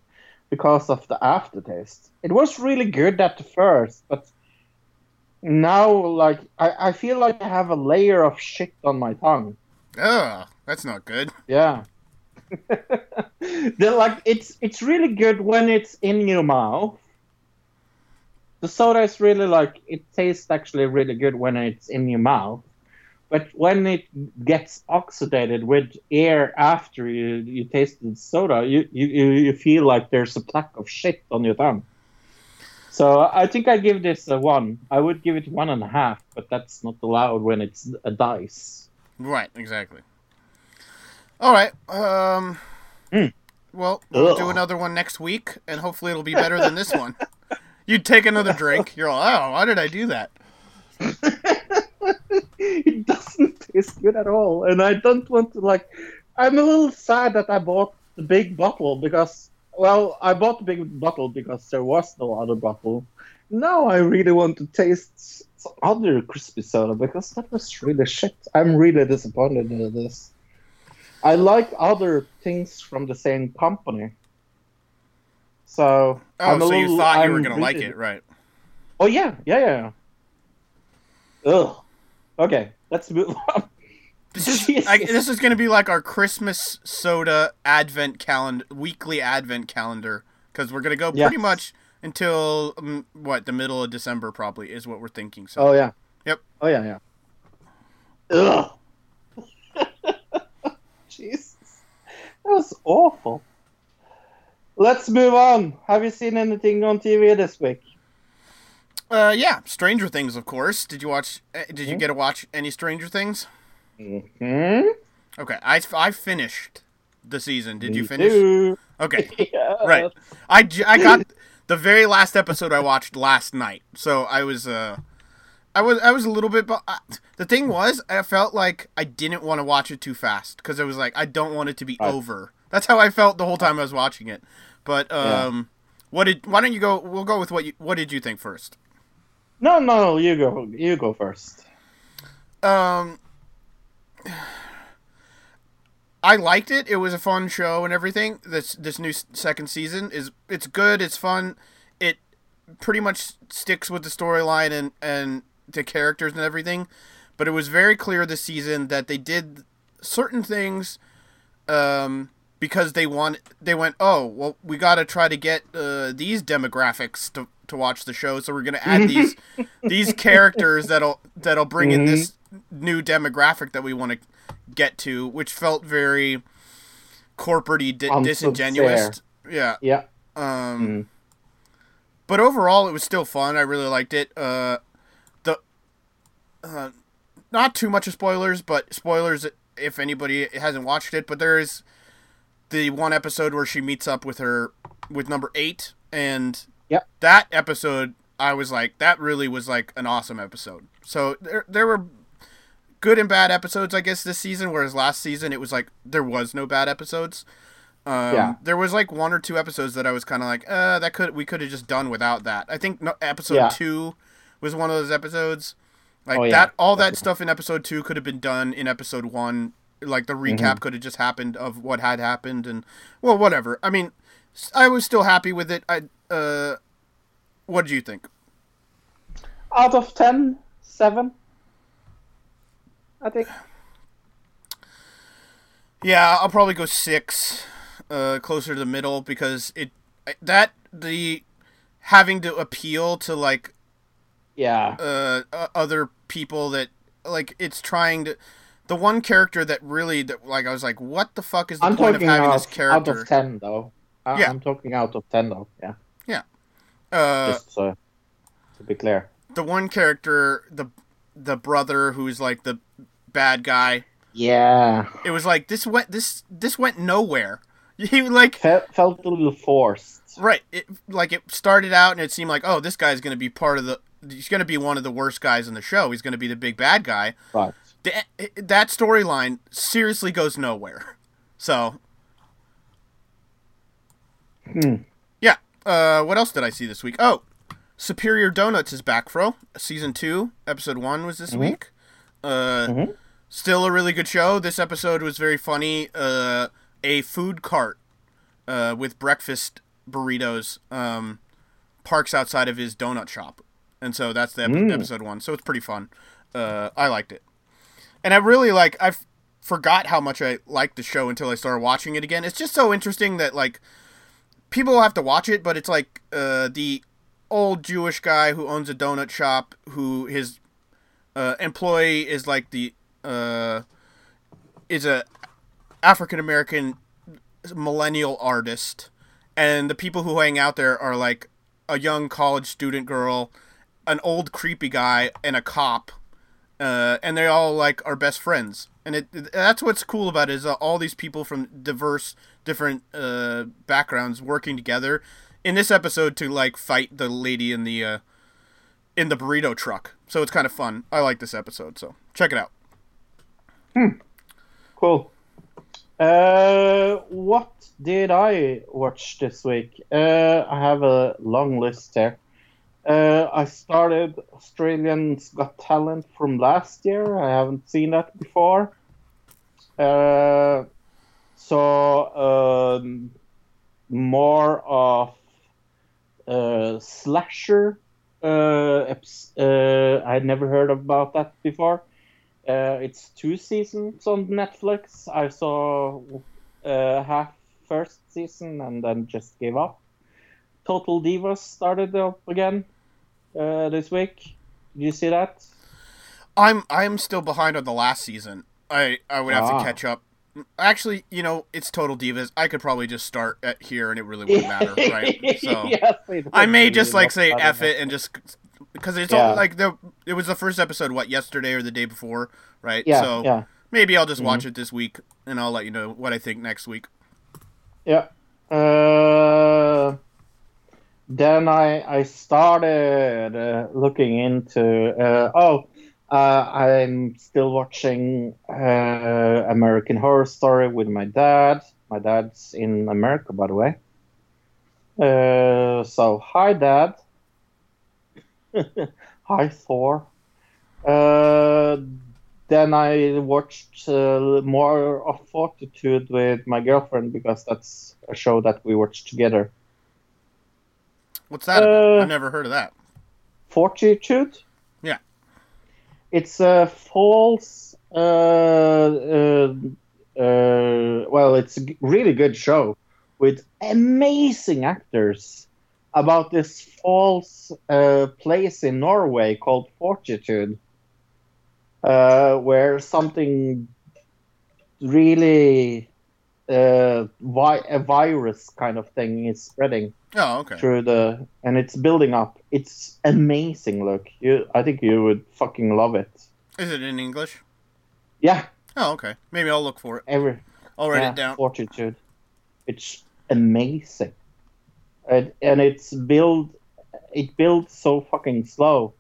because of the aftertaste. It was really good at the first, but now, like, I, I feel like I have a layer of shit on my tongue. Ugh, that's not good. Yeah. They're like, it's it's really good when it's in your mouth. The soda is really, like, it tastes actually really good when it's in your mouth. But when it gets oxidated with air after you, you tasted soda, you, you, you feel like there's a plaque of shit on your tongue. So I think I give this a one. I would give it one and a half, but that's not allowed when it's a dice. Right, exactly. All right. Um, mm. Well, we'll Ugh. do another one next week, and hopefully it'll be better than this one. You take another drink. You're like, oh, why did I do that? It doesn't taste good at all, and I don't want to, like, I'm a little sad that I bought the big bottle because, well, I bought the big bottle because there was no other bottle. Now I really want to taste other crispy soda because that was really shit. I'm really disappointed in this. I like other things from the same company. So, oh, I'm a so little, you thought you I'm were going to really... like it, right? Oh, yeah, yeah, yeah. Ugh. Okay, let's move on. This is, I, this is going to be like our Christmas soda advent calendar, weekly advent calendar, because we're going to go yes. pretty much until, um, what, the middle of December probably is what we're thinking. So. Oh, yeah. Yep. Oh, yeah, yeah. Ugh. Jesus. That was awful. Let's move on. Have you seen anything on T V this week? Uh, yeah, Stranger Things, of course. Did you watch? Did you get to watch any Stranger Things? Mm-hmm. Okay, I, I finished the season. Did Me you finish? Too. Okay, yeah. Right. I, I got the very last episode I watched last night, so I was uh, I was I was a little bit. But I, the thing was, I felt like I didn't want to watch it too fast because I was like, I don't want it to be right. over. That's how I felt the whole time I was watching it. But um, yeah. what did? Why don't you go? We'll go with what you. What did you think first? No, no, you go. You go first. Um, I liked it. It was a fun show and everything. This this new second season is it's good. It's fun. It pretty much sticks with the storyline and and the characters and everything. But it was very clear this season that they did certain things, um, because they want they went. Oh, well, we got to try to get uh, these demographics to. to watch the show, so we're going to add these these characters that'll that'll bring mm-hmm. in this new demographic that we want to get to, which felt very corporate-y, di- disingenuous. Yeah. Yeah. Um, mm. But overall, it was still fun. I really liked it. Uh, the uh, not too much of spoilers, but spoilers if anybody hasn't watched it, but there is the one episode where she meets up with her, with number eight, and Yep. That episode, I was like, that really was like an awesome episode. So there there were good and bad episodes, I guess, this season, whereas last season it was like there was no bad episodes. Um, yeah. There was like one or two episodes that I was kind of like, uh, that could we could have just done without that. I think no, episode yeah. two was one of those episodes. Like oh, yeah. that, all that stuff in episode two could have been done in episode one. Like the recap mm-hmm. could have just happened of what had happened, and well, whatever. I mean, I was still happy with it. I. Uh, what do you think? Out of ten, seven, I think. Yeah, I'll probably go six, uh, closer to the middle, because it that the having to appeal to like yeah uh, uh other people that like it's trying to the one character that really that like I was like, what the fuck is the I'm point of having out, this character? Out of ten though. I, yeah. I'm talking out of ten though. Yeah. Yeah, uh, just so, to be clear, the one character, the the brother who's like the bad guy. Yeah, it was like this went this this went nowhere. He like Fe- felt a little forced. Right, it like it started out and it seemed like, oh, this guy's gonna be part of the. He's gonna be one of the worst guys in the show. He's gonna be the big bad guy. Right. The, that storyline seriously goes nowhere. So, hmm. yeah. Uh, what else did I see this week? Oh, Superior Donuts is back, bro. Season two, episode one was this mm-hmm. week. Uh, mm-hmm. Still a really good show. This episode was very funny. Uh, a food cart uh, with breakfast burritos um, parks outside of his donut shop. And so that's the ep- mm. episode one. So it's pretty fun. Uh, I liked it. And I really like, I forgot how much I liked the show until I started watching it again. It's just so interesting that, like, people have to watch it, but it's like uh, the old Jewish guy who owns a donut shop, who his uh, employee is like the, uh, is a African-American millennial artist. And the people who hang out there are like a young college student girl, an old creepy guy, and a cop. Uh, and they all like are best friends. And it, it that's what's cool about it, is uh, all these people from diverse, different uh, backgrounds working together in this episode to like fight the lady in the uh, in the burrito truck. So it's kind of fun. I like this episode. So check it out. Hmm. Cool. Uh, what did I watch this week? Uh, I have a long list here. Uh, I started Australians Got Talent from last year. I haven't seen that before. Uh, so um, more of uh, slasher. Uh, eps- uh, I never heard about that before. Uh, it's two seasons on Netflix. I saw uh, half first season and then just gave up. Total Divas started up again uh, this week. Did you see that? I'm I'm still behind on the last season. I, I would have ah. to catch up. Actually, you know, it's Total Divas. I could probably just start at here and it really wouldn't matter, right? So yes, I may just like say F it and just because it's yeah. all like the it was the first episode what yesterday or the day before, right? Yeah, so yeah. maybe I'll just mm-hmm. watch it this week and I'll let you know what I think next week. Yeah. Uh Then I, I started uh, looking into, uh, oh, uh, I'm still watching uh, American Horror Story with my dad. My dad's in America, by the way. Uh, so, hi, Dad. Hi, Thor. Uh, then I watched uh, more of Fortitude with my girlfriend, because that's a show that we watched together. What's that? Uh, I've never heard of that. Fortitude? Yeah. It's a false... Uh, uh, uh, well, it's a really good show with amazing actors about this false uh, place in Norway called Fortitude, uh, where something really... Uh, vi- a virus kind of thing is spreading. Oh, okay. Through the and it's building up. It's amazing. Look, you, I think you would fucking love it. Is it in English? Yeah. Oh, okay. Maybe I'll look for it. Every, I'll write yeah, it down. Fortitude. It's amazing, and and it's build. It builds so fucking slow,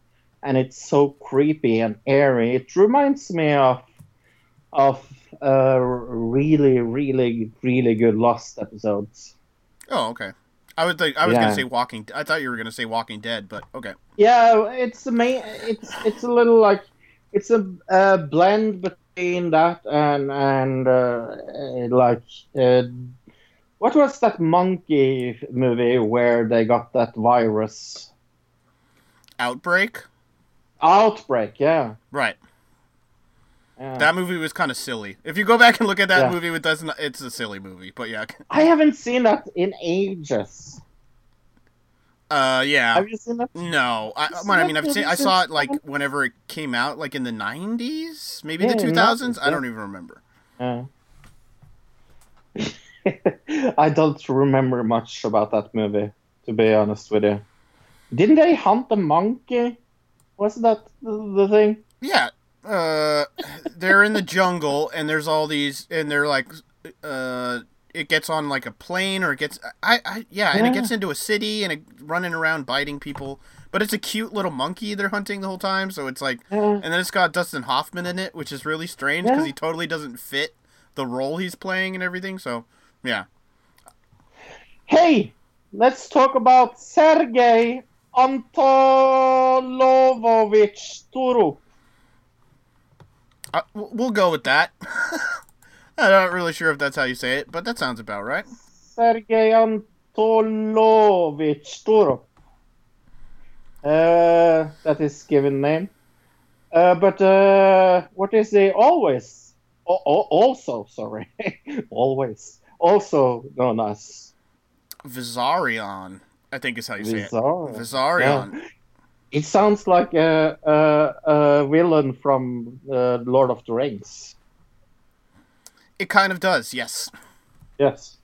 and it's so creepy and airy. It reminds me of of uh, really, really, really good Lost episodes. Oh, okay. I was like, I was yeah. gonna say Walking. I thought you were gonna say Walking Dead, but okay. Yeah, it's a main, It's it's a little like it's a uh, blend between that and and uh, like uh, what was that monkey movie where they got that virus? Outbreak. Outbreak, yeah. Right. Yeah. That movie was kind of silly. If you go back and look at that yeah. movie, it doesn't. It's a silly movie, but yeah. I haven't seen that in ages. Uh, yeah. Have you seen that? No, I, well, I mean, I've seen. I saw it like whenever it came out, like in the nineties, maybe yeah, the two thousands. I don't even remember. Yeah. I don't remember much about that movie, to be honest with you. Didn't they hunt the monkey? Wasn't that the thing? Yeah. Uh, they're in the jungle, and there's all these, and they're like, uh, it gets on like a plane, or it gets, I, I, yeah, and yeah. it gets into a city, and it running around biting people. But it's a cute little monkey they're hunting the whole time, so it's like, yeah. and then it's got Dustin Hoffman in it, which is really strange because yeah. he totally doesn't fit the role he's playing and everything. So, yeah. Hey, let's talk about Sergei Antonovich Turu. Uh, we'll go with that. I'm not really sure if that's how you say it, but that sounds about right. Sergei Antonovich Turu. Uh, that is given name. Uh, but uh, what is the always? O- o- also, sorry. always. Also known as... Vissarion, I think is how you say Vissarion. it. Vissarion. Yeah. It sounds like a, a, a villain from uh, Lord of the Rings. It kind of does, yes. Yes.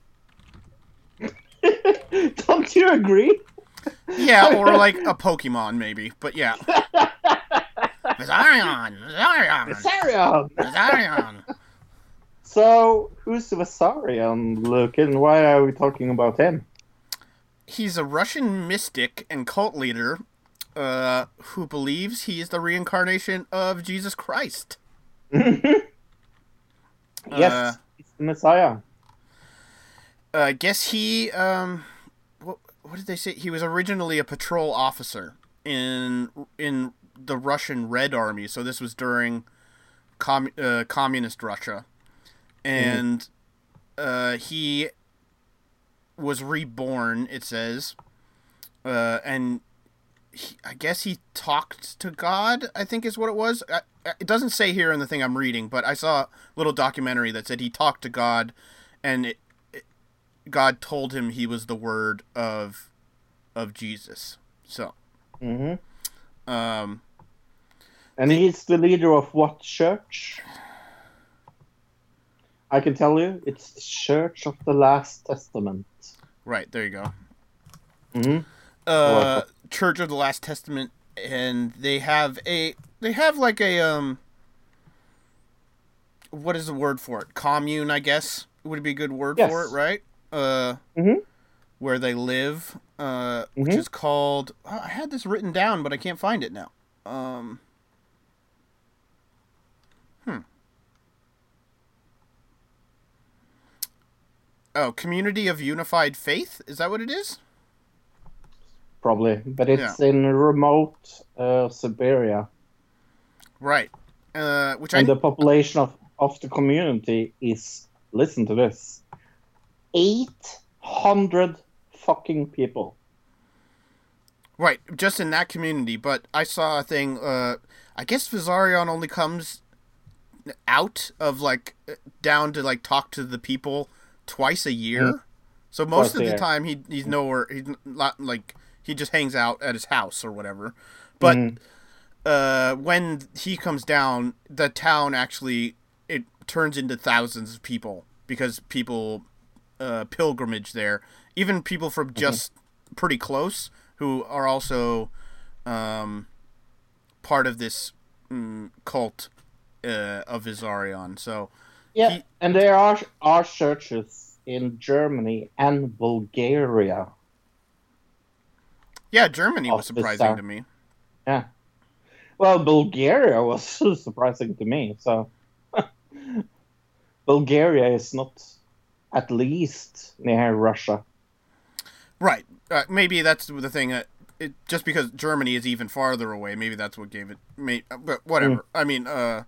Don't you agree? Yeah, or like a Pokemon, maybe. But yeah. Vissarion! Vissarion! Vissarion! Vissarion! So, who's Vissarion, Luke, and why are we talking about him? He's a Russian mystic and cult leader uh, who believes he is the reincarnation of Jesus Christ. Yes, uh, he's the Messiah. Uh, I guess he... Um, what, what did they say? He was originally a patrol officer in in... the Russian Red Army, so this was during com- uh, communist Russia, and mm-hmm. uh, he was reborn, it says, uh, and he, I guess he talked to God, I think is what it was. I, it doesn't say here in the thing I'm reading, but I saw a little documentary that said he talked to God, and it, it, God told him he was the word of of Jesus. So. Mm-hmm. Um, and he's the leader of what church? I can tell you, it's the Church of the Last Testament. Right, there you go. Mm-hmm. Uh, Church of the Last Testament, and they have a, they have like a, um, what is the word for it? Commune, I guess, would be a good word yes. for it, right? Uh, mm-hmm. Where they live, uh, mm-hmm. which is called... Oh, I had this written down, but I can't find it now. Um, hmm. Oh, Community of Unified Faith? Is that what it is? Probably, but it's yeah. in remote uh, Siberia. Right. Uh, which and I... the population of, of the community is... Listen to this. Eight... hundred fucking people. Right, just in that community. But I saw a thing, uh, I guess Vissarion only comes out of, like, down to, like, talk to the people twice a year. Mm-hmm. So most twice of the time he he's nowhere, he's not, like, he just hangs out at his house or whatever. But mm-hmm. uh, when he comes down, the town actually, it turns into thousands of people because people... Uh, pilgrimage there, even people from just mm-hmm. pretty close who are also um, part of this mm, cult uh, of Vissarion. So yeah, he... and there are are churches in Germany and Bulgaria. Yeah, Germany was surprising to me. Yeah, well, Bulgaria was surprising to me. So Bulgaria is not. At least near Russia. Right. Uh, maybe that's the thing. That it, just because Germany is even farther away, maybe that's what gave it... May, but whatever. Mm. I mean, uh,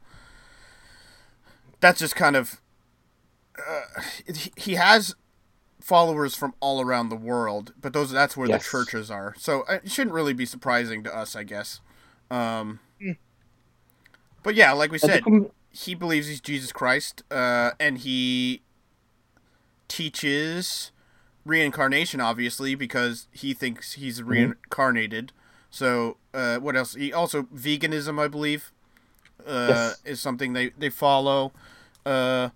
that's just kind of... Uh, it, he has followers from all around the world, but those that's where yes. the churches are. So it shouldn't really be surprising to us, I guess. Um, mm. But yeah, like we said, com- he believes he's Jesus Christ, uh, and he... teaches reincarnation, obviously, because he thinks he's reincarnated. Mm-hmm. So, uh, what else? He also veganism, I believe, uh, yes. is something they they follow. Uh,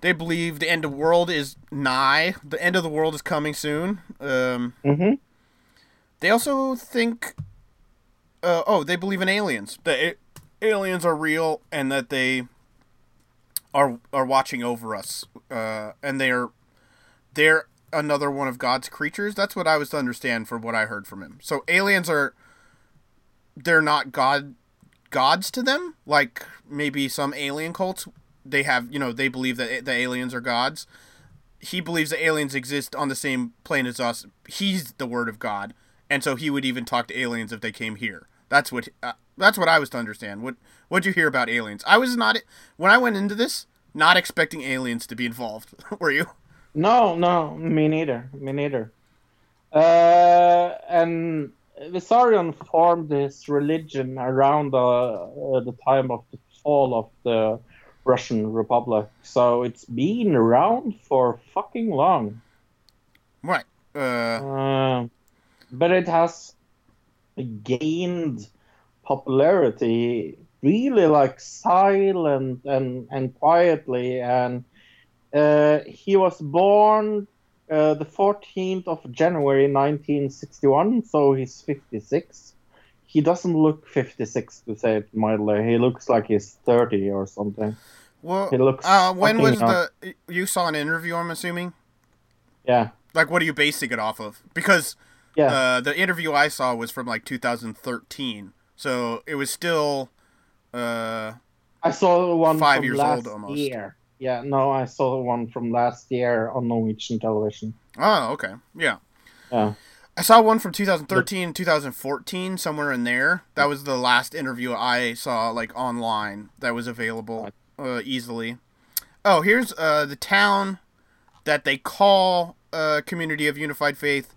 they believe the end of the world is nigh. The end of the world is coming soon. Um, mm-hmm. They also think, uh, oh, they believe in aliens. That aliens are real and that they are are watching over us. Uh, and they are. They're another one of God's creatures. That's what I was to understand from what I heard from him. So aliens are, they're not God, gods to them, like maybe some alien cults they have, you know, they believe that the aliens are gods. He believes that aliens exist on the same plane as us. He's the word of God, and so he would even talk to aliens if they came here. That's what uh, that's what I was to understand. What what'd you hear about aliens? I was not when I went into this not expecting aliens to be involved. Were you? No, no, me neither. Me neither. Uh, and Vissarion formed his religion around uh, uh, the time of the fall of the Russian Republic, so it's been around for fucking long. Right. Uh... Uh, but it has gained popularity really like silent and, and quietly, and uh, he was born uh, the fourteenth of January nineteen sixty-one, so he's fifty-six. He doesn't look fifty-six, to say it mildly. He looks like he's thirty or something. Well, he looks uh, when was up. the... You saw an interview, I'm assuming? Yeah. Like, what are you basing it off of? Because yeah. uh, the interview I saw was from, like, two thousand thirteen. So it was still... Uh, I saw the one five from years last old, almost. year. Yeah, no, I saw the one from last year on Norwegian television. Oh, okay. Yeah. Yeah. I saw one from two thousand thirteen, two thousand fourteen, somewhere in there. That was the last interview I saw, like, online that was available uh, easily. Oh, here's uh, the town that they call uh, Community of Unified Faith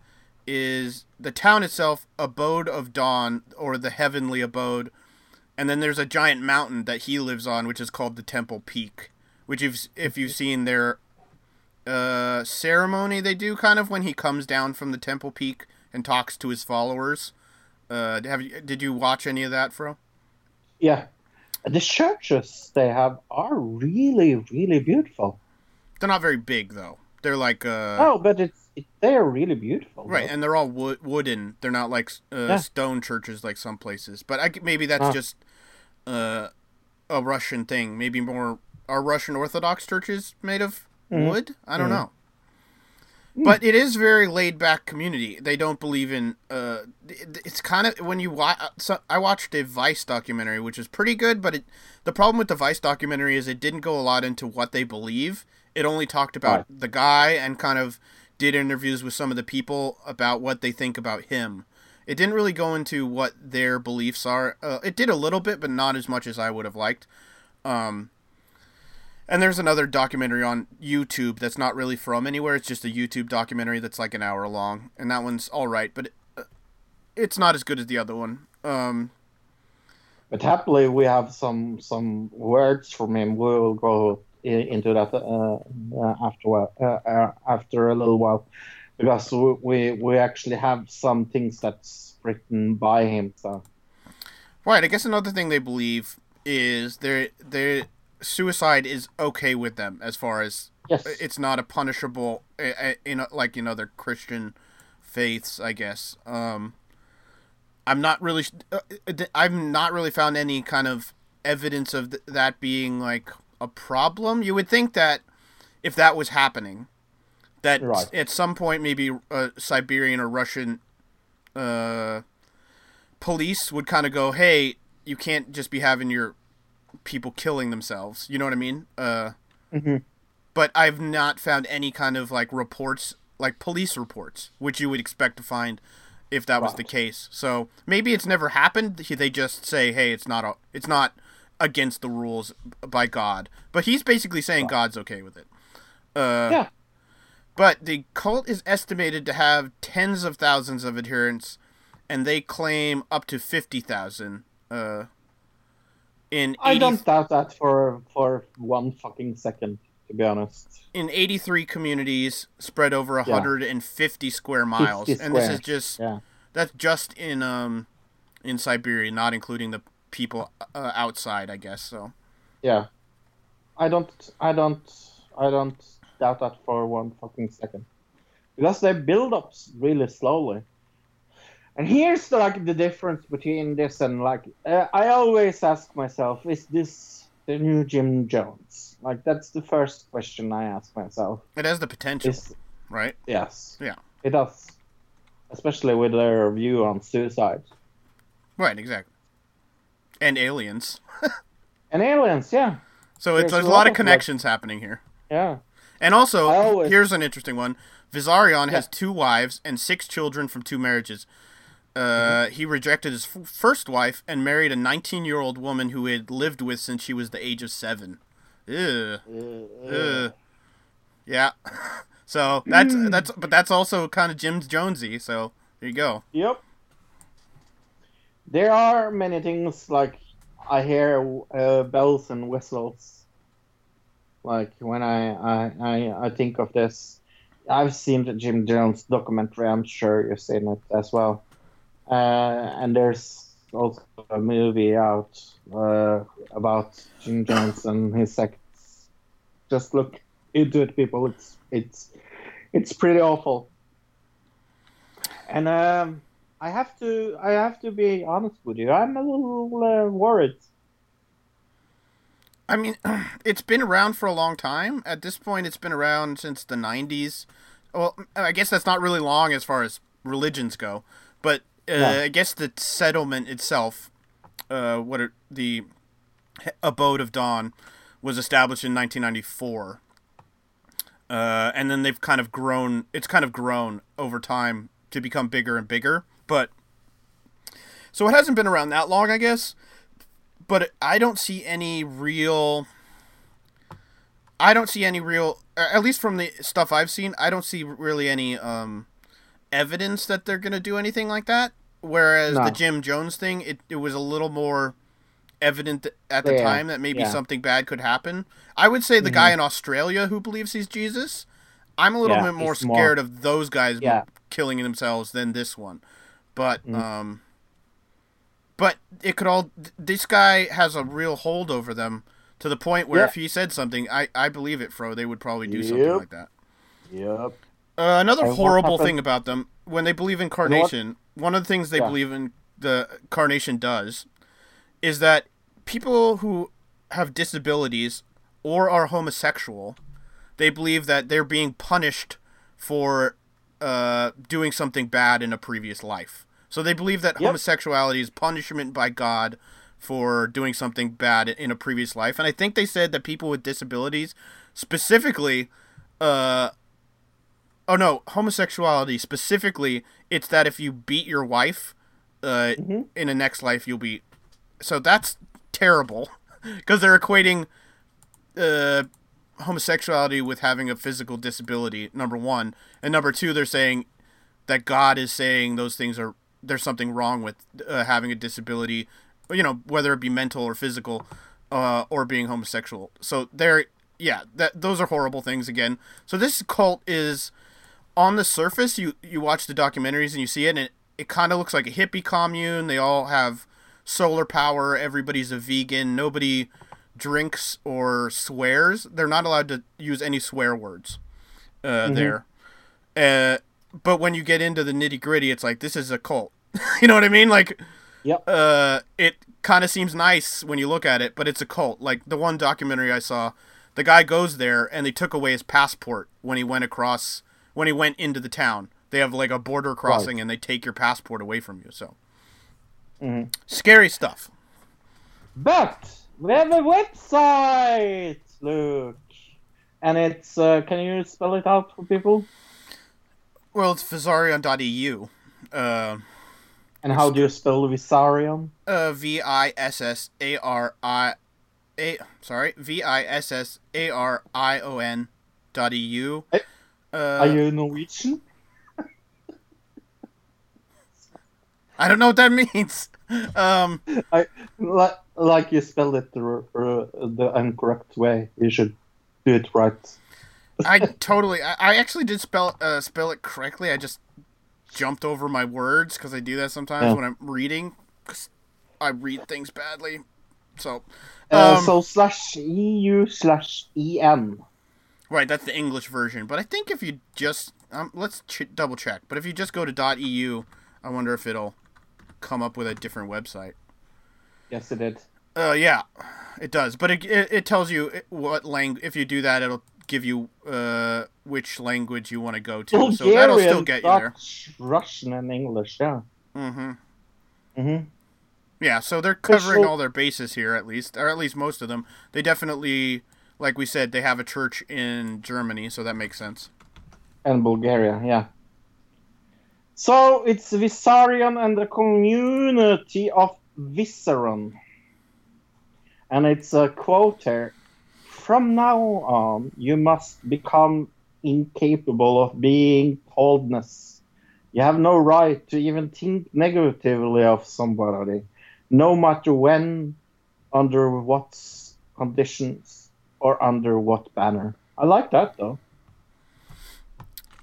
is the town itself, Abode of Dawn, or the Heavenly Abode. And then there's a giant mountain that he lives on, which is called the Temple Peak, which you've, if you've seen their uh, ceremony they do kind of when he comes down from the Temple Peak and talks to his followers. Uh, have you, did you watch any of that, Fro? Yeah. The churches they have are really, really beautiful. They're not very big, though. They're like... Uh, oh, but it's it, they're really beautiful. Right, though. And they're all wo- wooden. They're not like uh, yeah. stone churches like some places. But I, maybe that's ah. just uh, a Russian thing. Maybe more... Are Russian Orthodox churches made of mm. wood? I don't mm. know. But it is very laid-back community. They don't believe in... Uh, it's kind of... when you watch... So I watched a Vice documentary, which is pretty good, but it, the problem with the Vice documentary is it didn't go a lot into what they believe. It only talked about right. the guy and kind of did interviews with some of the people about what they think about him. It didn't really go into what their beliefs are. Uh, it did a little bit, but not as much as I would have liked. Um... And there's another documentary on YouTube that's not really from anywhere. It's just a YouTube documentary that's like an hour long. And that one's all right, but it, it's not as good as the other one. Um, but happily, we have some some words from him. We will go into that uh, after, uh, after a little while. Because we, we actually have some things that's written by him. So. Right. I guess another thing they believe is they're... they're suicide is okay with them as far as yes. it's not a punishable in like in other Christian faiths, I guess. Um, I'm not really, I've not really found any kind of evidence of th- that being like a problem. You would think that if that was happening, that right. at some point maybe a Siberian or Russian uh, police would kind of go, "Hey, you can't just be having your people killing themselves." You know what I mean? Uh, mm-hmm. But I've not found any kind of like reports, like police reports, which you would expect to find if that wow. was the case. So maybe it's never happened. They just say, "Hey, it's not, a, it's not against the rules by God," but he's basically saying wow. God's okay with it. Uh, yeah. But the cult is estimated to have tens of thousands of adherents, and they claim up to fifty thousand, uh, In I eighty... don't doubt that for for one fucking second, to be honest. In eighty-three communities spread over one hundred fifty yeah. square miles, fifty and square. This is just yeah. that's just in um in Siberia, not including the people uh, outside, I guess. So yeah, I don't, I don't, I don't doubt that for one fucking second, because they build up really slowly. And here's the, like the difference between this and like uh, I always ask myself, is this the new Jim Jones? Like that's the first question I ask myself. It has the potential, is, right? Yes. Yeah. It does, especially with their view on suicide. Right. Exactly. And aliens. and aliens, yeah. So it's, there's a lot of connections happening here. Yeah. And also, always... here's an interesting one. Vissarion yeah. has two wives and six children from two marriages. Uh, mm-hmm. He rejected his f- first wife and married a nineteen-year-old woman who he had lived with since she was the age of seven. Ew. Ew. Ew. Yeah. So that's mm. that's, but that's also kind of Jim Jonesy. So there you go. Yep. There are many things like I hear uh, bells and whistles. Like when I, I, I, I think of this, I've seen the Jim Jones documentary. I'm sure you've seen it as well. Uh, and there's also a movie out uh, about Jim Jones and his sects. Just look into it, people. It's it's it's pretty awful. And um, I have to I have to be honest with you. I'm a little uh, worried. I mean, it's been around for a long time. At this point, it's been around since the nineties. Well, I guess that's not really long as far as religions go. But uh, yeah. I guess the settlement itself, uh, what are, the Abode of Dawn, was established in nineteen ninety-four. Uh, and then they've kind of grown. It's kind of grown over time to become bigger and bigger. But so it hasn't been around that long, I guess. But I don't see any real, I don't see any real, at least from the stuff I've seen, I don't see really any um, evidence that they're going to do anything like that. Whereas no. the Jim Jones thing, it, it was a little more evident at the yeah. time that maybe yeah. something bad could happen. I would say the mm-hmm. guy in Australia who believes he's Jesus, I'm a little yeah, bit more scared more... of those guys yeah. killing themselves than this one. But, mm-hmm. um... But it could all. This guy has a real hold over them to the point where yeah. if he said something, I, I believe it, Fro. They would probably do yep. something like that. Yep. Uh, another and horrible thing about them when they believe in carnation. What? One of the things they yeah. believe in the carnation does is that people who have disabilities or are homosexual, they believe that they're being punished for uh, doing something bad in a previous life. So they believe that yep. homosexuality is punishment by God for doing something bad in a previous life. And I think they said that people with disabilities, specifically, uh, oh no, homosexuality specifically, it's that if you beat your wife uh, mm-hmm. in a next life, you'll be... So that's terrible, because they're equating uh, homosexuality with having a physical disability, number one. And number two, they're saying that God is saying those things are... there's something wrong with uh, having a disability, you know, whether it be mental or physical, uh, or being homosexual. So there, yeah, that those are horrible things again. So this cult is on the surface. You, you watch the documentaries and you see it, and it, it kind of looks like a hippie commune. They all have solar power. Everybody's a vegan. Nobody drinks or swears. They're not allowed to use any swear words, uh, mm-hmm. there. Uh, But when you get into the nitty gritty, it's like, this is a cult. You know what I mean? Like, yep. uh, it kind of seems nice when you look at it, but it's a cult. Like the one documentary I saw, the guy goes there and they took away his passport when he went across, when he went into the town. They have like a border crossing right. and they take your passport away from you. So mm-hmm. scary stuff. But we have a website, Luke. And it's, uh, can you spell it out for people? Well, it's Vissarion dot E U. Uh, and how do you spell Vissarion? Uh, V I S S A R I... A, sorry, V I S S A R I O N dot E U. Hey, uh, are you Norwegian? I don't know what that means. Um, I, like, like you spelled it the, uh, the incorrect way. You should do it right. I totally. I, I actually did spell uh, spell it correctly. I just jumped over my words because I do that sometimes yeah. when I'm reading. Cause I read things badly, so. Um, uh, so slash eu slash em. Right, that's the English version. But I think if you just um, let's ch- double check. But if you just go to .eu, I wonder if it'll come up with a different website. Yes, it did. Uh, yeah, it does. But it it, it tells you what language. If you do that, it'll give you uh, which language you want to go to. Bulgarian, so that'll still get Dutch, you there. Russian and English, yeah. Mm-hmm. Mm-hmm. Yeah, so they're covering all their bases here, at least, or at least most of them. They definitely, like we said, they have a church in Germany, so that makes sense. And Bulgaria, yeah. So it's Vissarion and the community of Vissarion. And it's a quote here. From now on, you must become incapable of being coldness. You have no right to even think negatively of somebody, no matter when, under what conditions, or under what banner. I like that, though.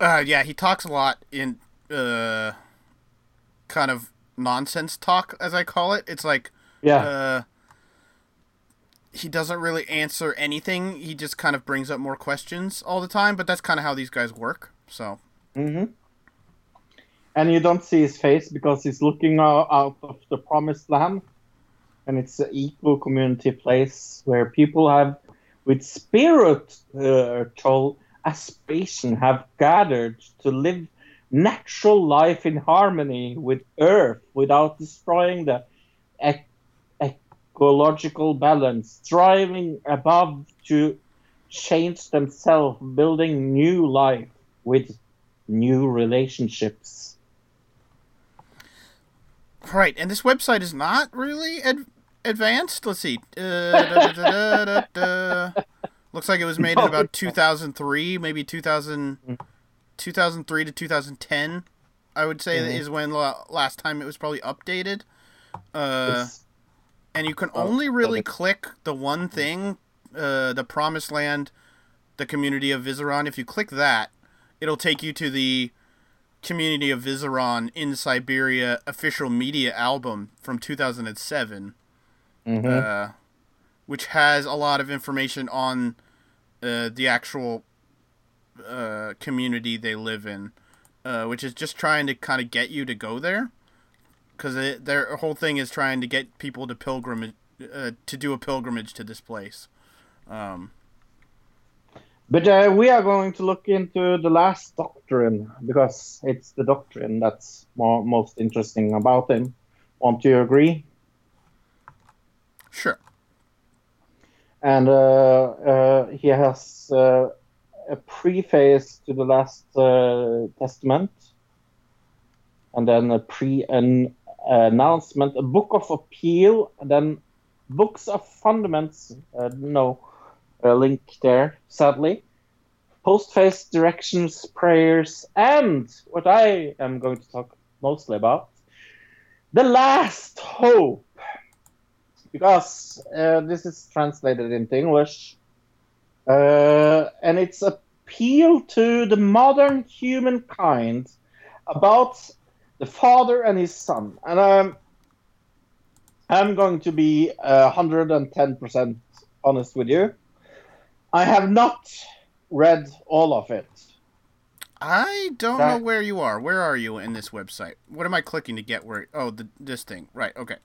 Uh, yeah, he talks a lot in uh, kind of nonsense talk, as I call it. It's like... yeah. Uh, he doesn't really answer anything. He just kind of brings up more questions all the time, but that's kind of how these guys work, so... Mm-hmm. And you don't see his face because he's looking out of the promised land. And it's an equal community place where people have, with spiritual aspiration, have gathered to live natural life in harmony with Earth without destroying the ec- ecological balance, striving above to change themselves, building new life with new relationships. Right, and this website is not really ad- advanced. Let's see. Uh, da, da, da, da, da. Looks like it was made no, in about two thousand three, maybe two thousand, mm-hmm. two thousand three to two thousand ten, I would say, mm-hmm. that is when la- last time it was probably updated. Uh, and you can only really click the one thing, uh, the Promised Land, the community of Vissarion. If you click that, it'll take you to the Community of Vissarion in Siberia official media album from two thousand seven, mm-hmm. uh, which has a lot of information on uh, the actual uh, community they live in, uh, which is just trying to kind of get you to go there, because their whole thing is trying to get people to pilgrim uh, to do a pilgrimage to this place. Um, But uh, we are going to look into the last doctrine, because it's the doctrine that's more, most interesting about him. Won't you agree? Sure. And uh, uh, he has uh, a preface to the last uh, testament, and then a pre-announcement, a book of appeal, and then books of fundaments. Uh, no. A link there, sadly. Postface, directions, prayers, and what I am going to talk mostly about, the last hope. Because uh, this is translated into English, uh, and it's appeal to the modern humankind about the father and his son. And I'm, I'm going to be uh, one hundred ten percent honest with you. I have not read all of it. I don't that, know where you are. Where are you in this website? What am I clicking to get where... Oh, the, this thing. Right, okay.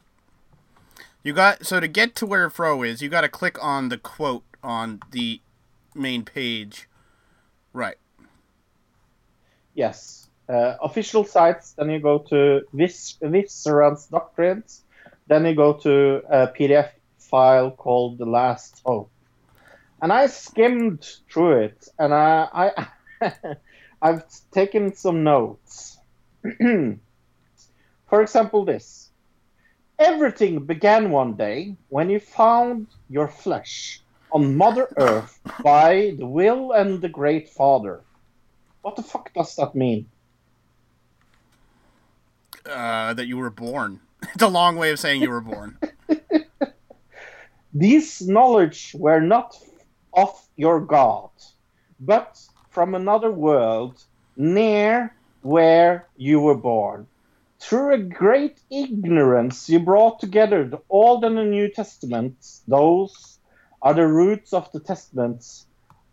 You got... So to get to where Fro is, you got to click on the quote on the main page. Right. Yes. Uh, official sites, then you go to Viss- Visserant's Doctrines, then you go to a P D F file called The Last Hope. And I skimmed through it, and I, I I've taken some notes. For example, this. Everything began one day when you found your flesh on Mother Earth by the will and the Great Father. What the fuck does that mean? Uh, that you were born. It's a long way of saying you were born. These knowledge were not of your God, but from another world near where you were born. Through a great ignorance, you brought together the Old and the New Testaments. Those are the roots of the Testaments,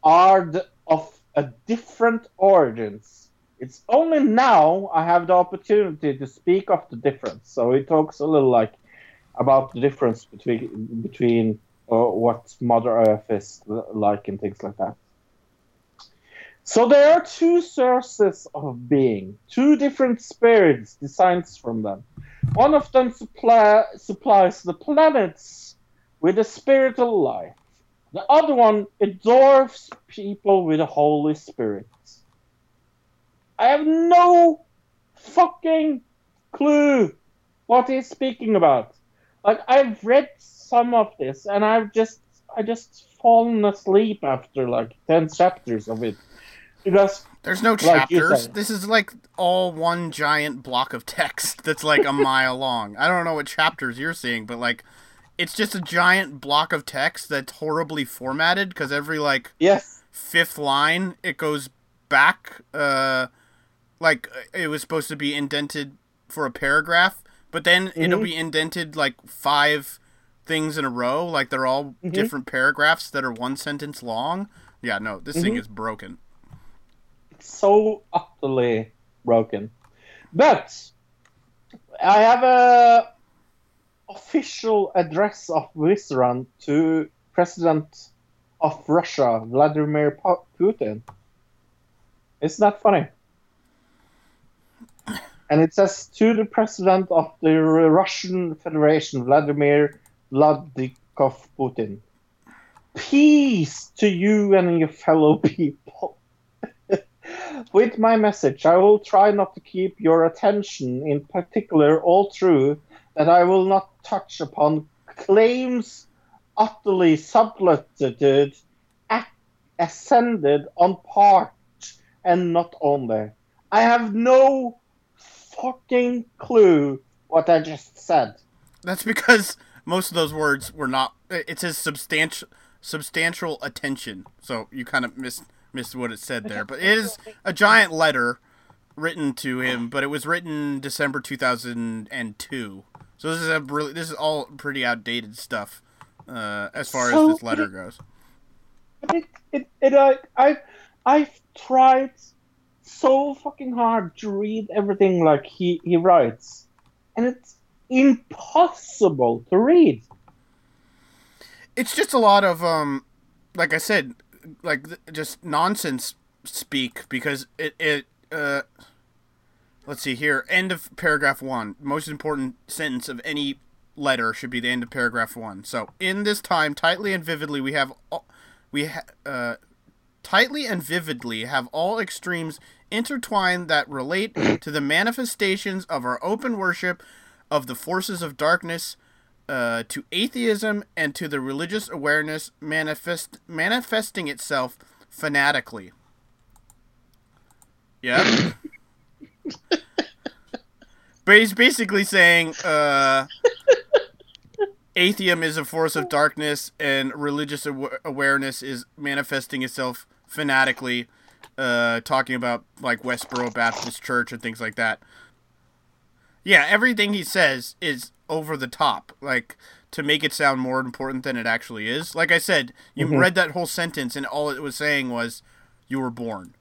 are the, of a different origins. It's only now I have the opportunity to speak of the difference. So he talks a little like about the difference between between. Or what Mother Earth is like and things like that. So there are two sources of being, two different spirits, designs from them. One of them supply, supplies the planets with the spiritual light. The other one adorns people with the Holy Spirit. I have no fucking clue what he's speaking about. Like, I've read some of this, and I've just I just fallen asleep after like ten chapters of it. Because there's no chapters. Like, this is like all one giant block of text that's like a mile long. I don't know what chapters you're seeing, but like it's just a giant block of text that's horribly formatted because every like yes. fifth line it goes back. Uh, like it was supposed to be indented for a paragraph, but then mm-hmm. it'll be indented like five things in a row. Like they're all mm-hmm. different paragraphs that are one sentence long. Yeah, no, this mm-hmm. thing is broken. So utterly broken. But I have a official address of Visran to President of Russia, Vladimir Putin. Isn't that funny? And it says, to the President of the Russian Federation, Vladimir Vladikov Putin. Peace to you and your fellow people. With my message, I will try not to keep your attention, in particular, all through, that I will not touch upon claims utterly substituted, ascended on part, and not only. I have no fucking clue what I just said. That's because most of those words were not... It says substantial substantial attention, so you kind of missed... Missed what it said there, but it is a giant letter written to him. But it was written December two thousand and two, so this is a really this is all pretty outdated stuff uh, as far so as this letter it, goes. It, it, it, uh, I, I've tried so fucking hard to read everything like he, he writes, and it's impossible to read. It's just a lot of um, like I said. Like just nonsense speak because it it uh let's see here, end of paragraph one, most important sentence of any letter should be the end of paragraph one. So in this time tightly and vividly we have all, we ha- uh tightly and vividly have all extremes intertwined that relate to the manifestations of our open worship of the forces of darkness. Uh, to atheism and to the religious awareness manifest manifesting itself fanatically. Yeah. But he's basically saying uh, atheism is a force of darkness and religious aw- awareness is manifesting itself fanatically, uh, talking about like Westboro Baptist Church and things like that. Yeah, everything he says is over the top, like, to make it sound more important than it actually is. Like I said, you mm-hmm. read that whole sentence, and all it was saying was, you were born.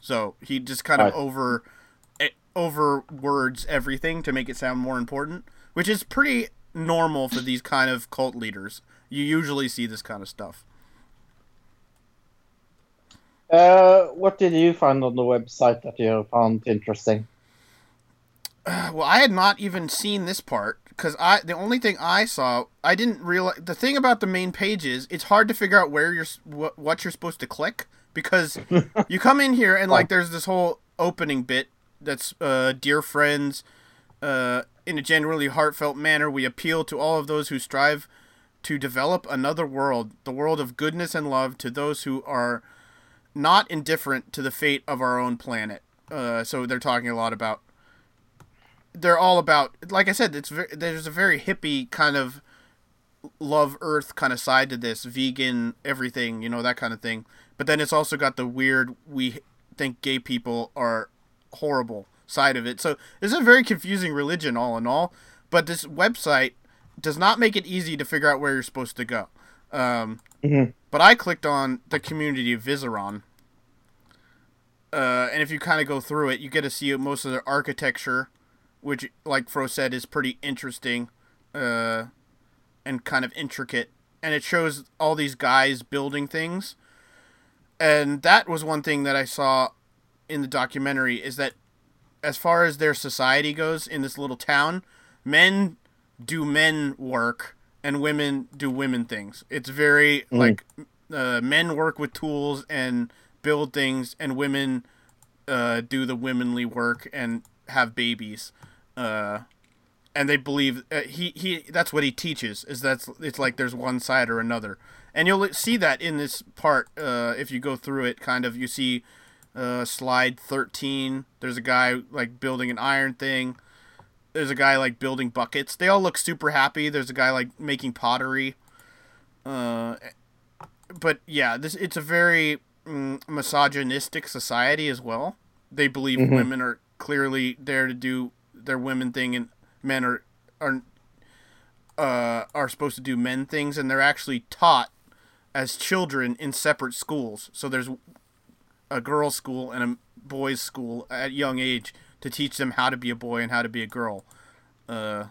So he just kind of right. over over words everything to make it sound more important, which is pretty normal for these kind of cult leaders. You usually see this kind of stuff. Uh, what did you find on the website that you found interesting? Well, I had not even seen this part because I the only thing I saw I didn't realize the thing about the main page is it's hard to figure out where you're wh- what you're supposed to click because you come in here and like there's this whole opening bit that's uh, dear friends, uh, in a genuinely heartfelt manner we appeal to all of those who strive to develop another world, the world of goodness and love, to those who are not indifferent to the fate of our own planet. Uh, so they're talking a lot about. They're all about, like I said, it's very, there's a very hippie kind of love earth kind of side to this, vegan, everything, you know, that kind of thing. But then it's also got the weird, we think gay people are horrible side of it. So it's a very confusing religion all in all, but this website does not make it easy to figure out where you're supposed to go. Um, mm-hmm. But I clicked on the community of Viserion. Uh, and if you kind of go through it, you get to see most of their architecture, which, like Fro said, is pretty interesting uh, and kind of intricate. And it shows all these guys building things. And that was one thing that I saw in the documentary, is that as far as their society goes in this little town, men do men work and women do women things. It's very mm. like uh, men work with tools and build things, and women uh, do the womanly work and have babies. Uh, and they believe uh, he he that's what he teaches, is that's it's like there's one side or another. And you'll see that in this part uh, if you go through it. Kind of you see uh, slide thirteen. There's a guy like building an iron thing. There's a guy like building buckets. They all look super happy. There's a guy like making pottery. Uh, but yeah, this it's a very mm, misogynistic society as well. They believe mm-hmm. women are clearly there to do their women thing, and men are are uh, are supposed to do men things. And they're actually taught as children in separate schools. So there's a girls' school and a boys' school at young age, to teach them how to be a boy and how to be a girl, uh,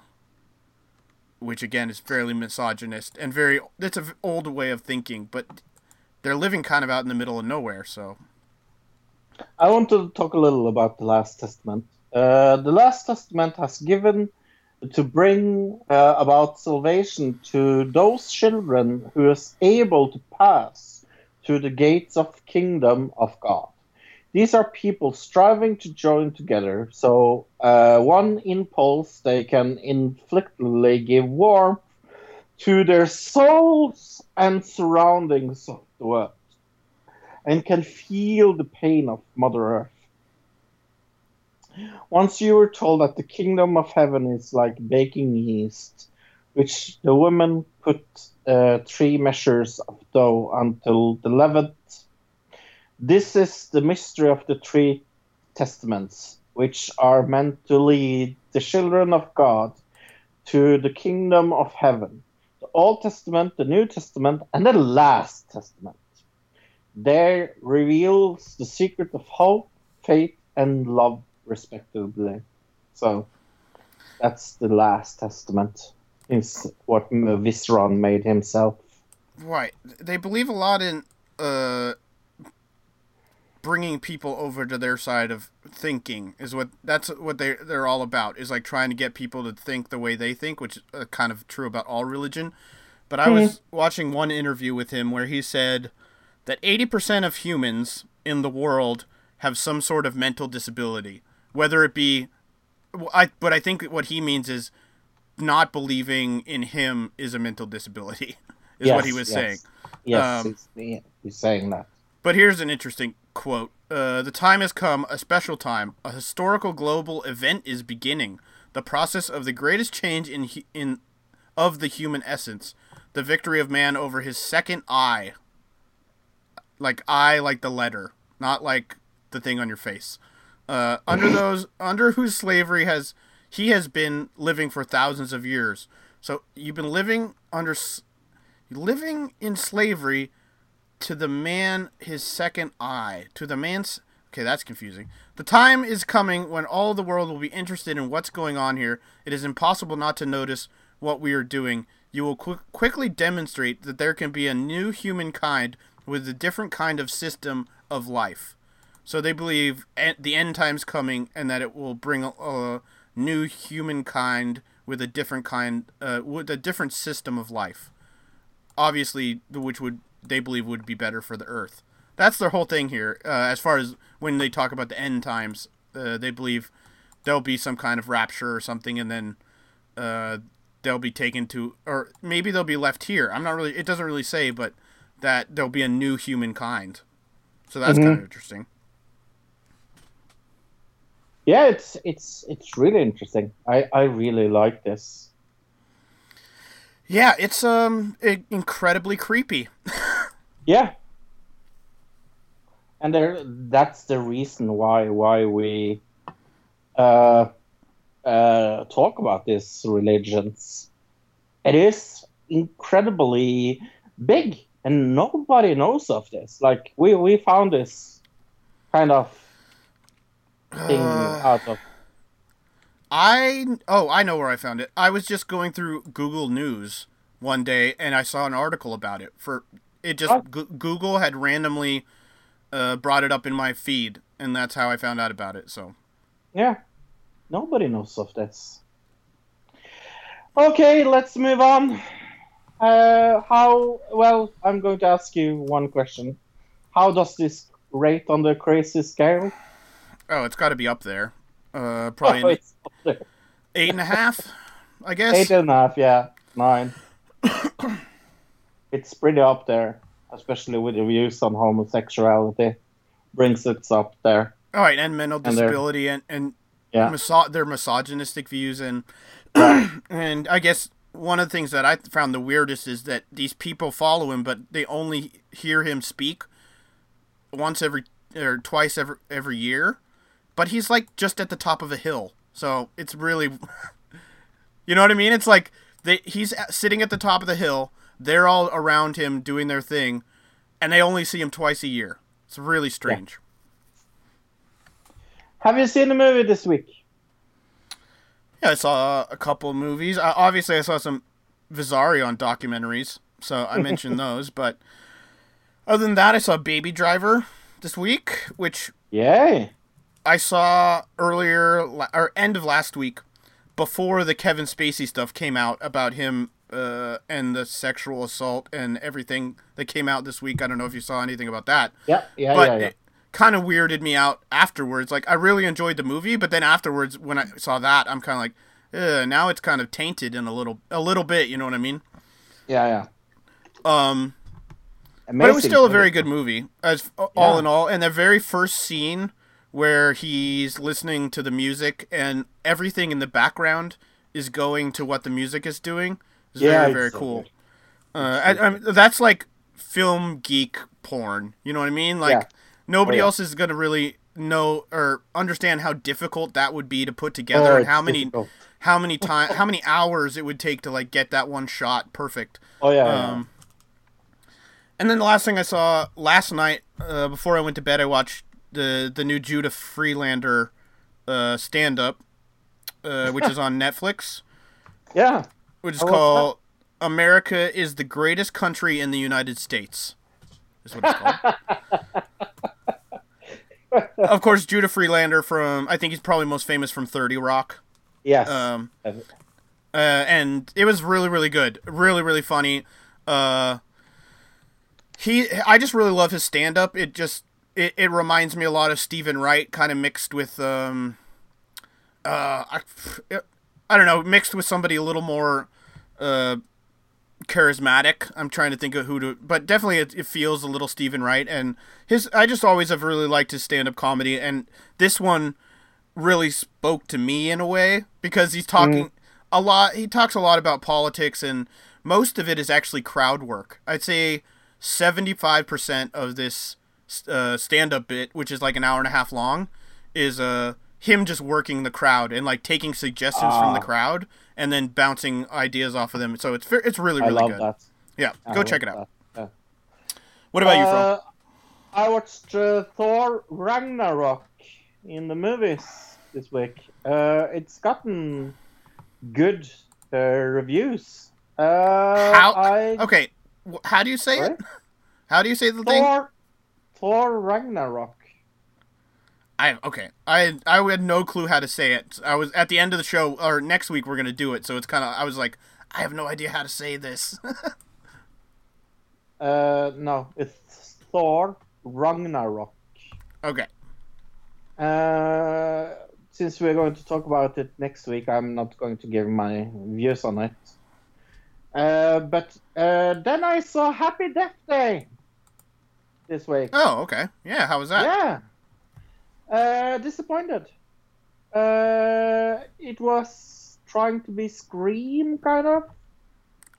which again is fairly misogynist and very, that's an old way of thinking, but they're living kind of out in the middle of nowhere. So I want to talk a little about the Last Testament. Uh, the Last Testament has given to bring uh, about salvation to those children who is able to pass through the gates of kingdom of God. These are people striving to join together, so uh, one impulse they can inflictly give warmth to their souls and surroundings of the world, and can feel the pain of Mother Earth. Once you were told that the kingdom of heaven is like baking yeast, which the women put uh, three measures of dough until the leavened. This is the mystery of the three testaments, which are meant to lead the children of God to the kingdom of heaven. The Old Testament, the New Testament, and the Last Testament. There reveals the secret of hope, faith, and love, respectively. So that's the Last Testament, is what Visron made himself. Right. They believe a lot in... Uh... bringing people over to their side of thinking is what that's what they they're all about, is like trying to get people to think the way they think, which is kind of true about all religion. But mm-hmm. I was watching one interview with him where he said that eighty percent of humans in the world have some sort of mental disability, whether it be I but I think what he means is not believing in him is a mental disability is yes, what he was yes. saying. Yes, um, he's, he's saying that. But here's an interesting quote. Uh, the time has come, a special time. A historical global event is beginning. The process of the greatest change in in of the human essence. The victory of man over his second I. Like I, like the letter, not like the thing on your face. Uh, under those under whose slavery has he has been living for thousands of years. So you've been living under living in slavery. To the man, his second eye. To the man's... Okay, that's confusing. The time is coming when all the world will be interested in what's going on here. It is impossible not to notice what we are doing. You will qu- quickly demonstrate that there can be a new humankind with a different kind of system of life. So they believe en- the end time's coming, and that it will bring a, a new humankind with a different kind, uh, with a different system of life. Obviously, which would... they believe would be better for the earth. That's their whole thing here. Uh, as far as when they talk about the end times, uh, they believe there'll be some kind of rapture or something, and then uh, they'll be taken to, or maybe they'll be left here. I'm not really, it doesn't really say, but that there'll be a new humankind. So that's mm-hmm. kind of interesting. Yeah, it's, it's, it's really interesting. I, I really like this. Yeah, it's um incredibly creepy. Yeah, and there, that's the reason why why we uh, uh, talk about these religions. It is incredibly big, and nobody knows of this. Like we, we found this kind of thing uh... out of. I, oh, I know where I found it. I was just going through Google News one day, and I saw an article about it. For it just oh. G- Google had randomly uh, brought it up in my feed, and that's how I found out about it. So, yeah, nobody knows of this. Okay, let's move on. Uh, how, well, I'm going to ask you one question. How does this rate on the crazy scale? Oh, it's got to be up there. Uh, probably oh, it's up there. Eight and a half, I guess. Eight and a half, yeah. Nine. It's pretty up there, especially with the views on homosexuality. Brings it up there. All right, and mental disability and, and, and yeah. miso- their misogynistic views. And, and I guess one of the things that I found the weirdest is that these people follow him, but they only hear him speak once every or twice every, every year. But he's like just at the top of a hill. So it's really, you know what I mean? It's like they, he's sitting at the top of the hill. They're all around him doing their thing, and they only see him twice a year. It's really strange. Yeah. Have you seen a movie this week? Yeah, I saw a couple of movies. Uh, obviously, I saw some Vissarion documentaries, so I mentioned those. But other than that, I saw Baby Driver this week, which yay I saw earlier or end of last week, before the Kevin Spacey stuff came out about him uh, and the sexual assault and everything that came out this week. I don't know if you saw anything about that. Yeah, yeah, but yeah. But yeah. It kind of weirded me out afterwards. Like, I really enjoyed the movie, but then afterwards, when I saw that, I'm kind of like, now it's kind of tainted in a little, a little bit. You know what I mean? Yeah, yeah. Um, Amazing. But it was still a very good movie, as all yeah. in all. And the very first scene, where he's listening to the music and everything in the background is going to what the music is doing. It's yeah, very, very it's cool. So uh, I, I mean, that's like film geek porn. You know what I mean? Like yeah. nobody oh, yeah. else is going to really know or understand how difficult that would be to put together, oh, and how many, difficult. how many time, how many hours it would take to like get that one shot perfect. Oh yeah. Um, yeah. And then the last thing I saw last night uh, before I went to bed, I watched the the new Judah Freelander uh, stand-up, uh, which is on Netflix. Yeah. Which is called that. America is the Greatest Country in the United States. Is what it's called. Of course, Judah Freelander from, I think he's probably most famous from thirty Rock. Yes. Um, uh, and it was really, really good. Really, really funny. Uh, he, I just really love his stand-up. It just... It, it reminds me a lot of Stephen Wright, kind of mixed with, um, uh, I, I don't know, mixed with somebody a little more uh, charismatic. I'm trying to think of who to, but definitely it, it feels a little Stephen Wright. And his, I just always have really liked his stand-up comedy. And this one really spoke to me in a way because he's talking mm. a lot. He talks a lot about politics, and most of it is actually crowd work. I'd say seventy-five percent of this Uh, stand-up bit, which is like an hour and a half long, is uh, him just working the crowd and like taking suggestions uh, from the crowd and then bouncing ideas off of them. So it's it's really, really I love good. That. Yeah, I go check it out. Yeah. What about uh, you, Fro? I watched uh, Thor Ragnarok in the movies this week. Uh, it's gotten good uh, reviews. Uh, how? I... Okay, how do you say Sorry? it? How do you say the Thor... thing? Thor Ragnarok. I okay. I I had no clue how to say it. I was at the end of the show, or next week we're gonna do it. So it's kind of I was like, I have no idea how to say this. uh no, it's Thor Ragnarok. Okay. Uh, since we're going to talk about it next week, I'm not going to give my views on it. Uh, but uh, then I saw Happy Death Day this week. Oh, okay. Yeah, how was that? Yeah. Uh, disappointed. Uh, it was trying to be Scream, kind of.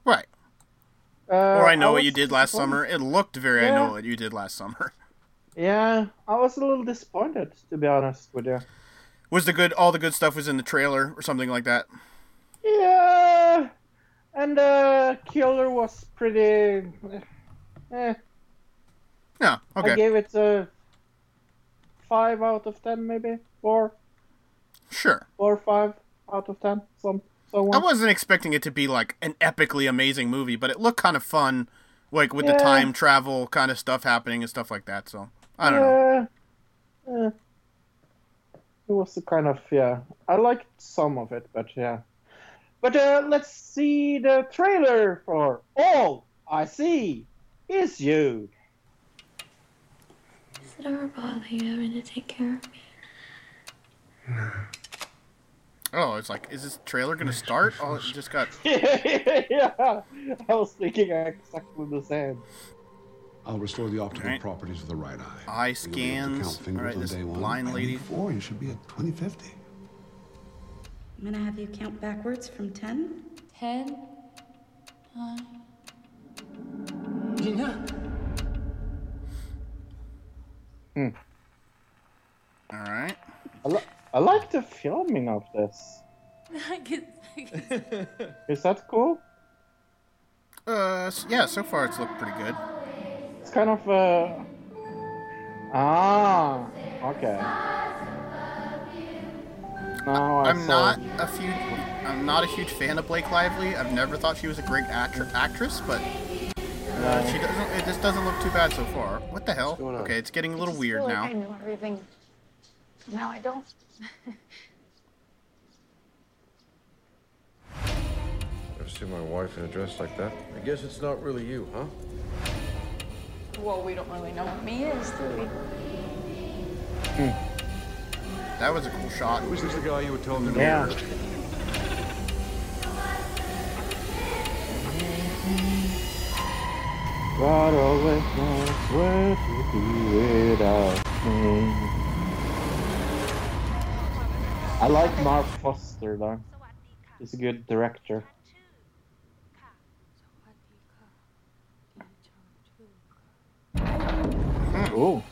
Right. Uh, or I Know I What You Did Last Summer. It looked very yeah. I Know What You Did Last Summer. Yeah, I was a little disappointed, to be honest with you. Was the good, all the good stuff was in the trailer or something like that? Yeah. And the uh, killer was pretty... Eh. Yeah, okay. I gave it a five out of ten, maybe four. Sure. Four or five out of ten. Some. Someone. I wasn't expecting it to be like an epically amazing movie, but it looked kind of fun, like with yeah. the time travel kind of stuff happening and stuff like that. So I don't yeah. know. Yeah. It was the kind of yeah. I liked some of it, but yeah. But uh, let's see the trailer for All I See Is You. Is it ever bothering you having to take care of me? No. Oh, it's like, is this trailer going to start? Oh, it just got... Yeah, I was thinking I sucked in the sand. I'll restore the optical right. properties of the right eye. Eye scans. All right, this blind lady. Four, you should be at twenty fifty. I'm going to have you count backwards from ten. ten. nine. Gina. Hmm. All right. I, li- I like the filming of this. I guess, I guess. Is that cool? Uh, yeah, so far it's looked pretty good. It's kind of uh ah okay. No, I I'm saw... not a few. I'm not a huge fan of Blake Lively. I've never thought she was a great actr- actress, but uh, she doesn't. It just doesn't look too bad so far. What the hell? Okay, it's getting a little weird now. I know everything. No, I don't. I've seen my wife in a dress like that. I guess it's not really you, huh? Well, we don't really know what me is, do we? Hmm. That was a cool shot. Was this the guy you were telling me to yeah. order? God always knows where to be without me. I like Mark Foster, though. He's a good director. Oh.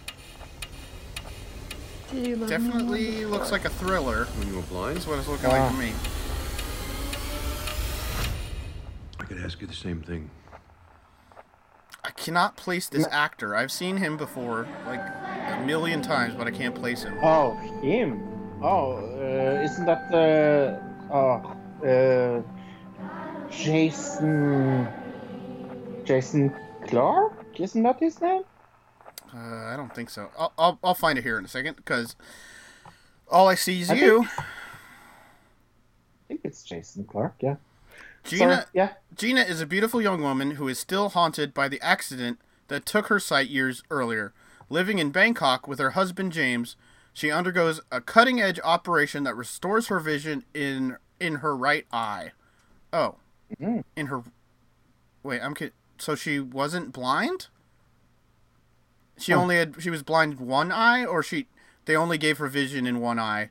Definitely looks like a thriller. When you were blind? That's what it's looking ah. like to me. I could ask you the same thing. I cannot place this no. actor. I've seen him before, like, a million times, but I can't place him. Oh, him? Oh, uh, isn't that the... Uh, oh, uh... Jason... Jason Clarke? Isn't that his name? Uh, I don't think so. I'll, I'll I'll find it here in a second, because All I See Is I You. Think, I think it's Jason Clarke, yeah. Gina, Sorry, yeah. Gina is a beautiful young woman who is still haunted by the accident that took her sight years earlier. Living in Bangkok with her husband James, she undergoes a cutting-edge operation that restores her vision in in her right eye. Oh, mm-hmm. in her. Wait, I'm kidding. So she wasn't blind? She only had, she was blind in one eye, or she, they only gave her vision in one eye,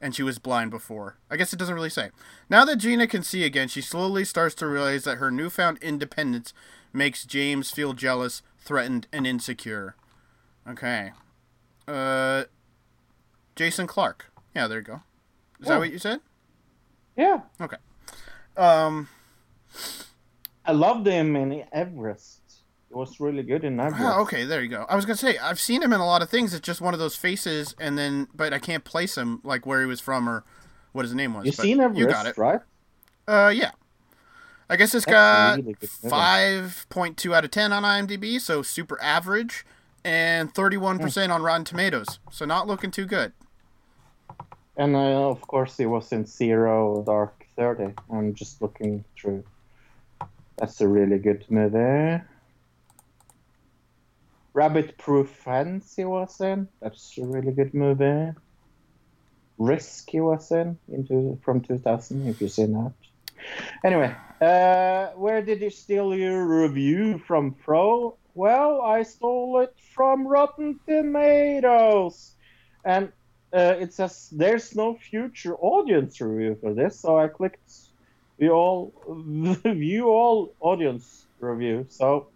and she was blind before. I guess it doesn't really say. Now that Gina can see again, she slowly starts to realize that her newfound independence makes James feel jealous, threatened, and insecure. Okay. Uh, Jason Clarke. Yeah, there you go. Is yeah. that what you said? Yeah. Okay. Um. I loved him in Everest. It was really good in that. Oh, okay, there you go. I was going to say, I've seen him in a lot of things. It's just one of those faces, and then, but I can't place him, like, where he was from or what his name was. You've seen him, you got it. Right? Uh, yeah. I guess it's got really five point two out of ten on IMDb, so super average, and thirty-one percent mm. on Rotten Tomatoes, so not looking too good. And, uh, of course, he was in Zero Dark Thirty. I'm just looking through. That's a really good movie. Rabbit Proof Fence he was in. That's a really good movie. Risk he was in, into, from two thousand, if you've seen that. Anyway, uh, where did you steal your review from, Pro? Well, I stole it from Rotten Tomatoes. And uh, it says there's no future audience review for this, so I clicked the all, view all audience review. So...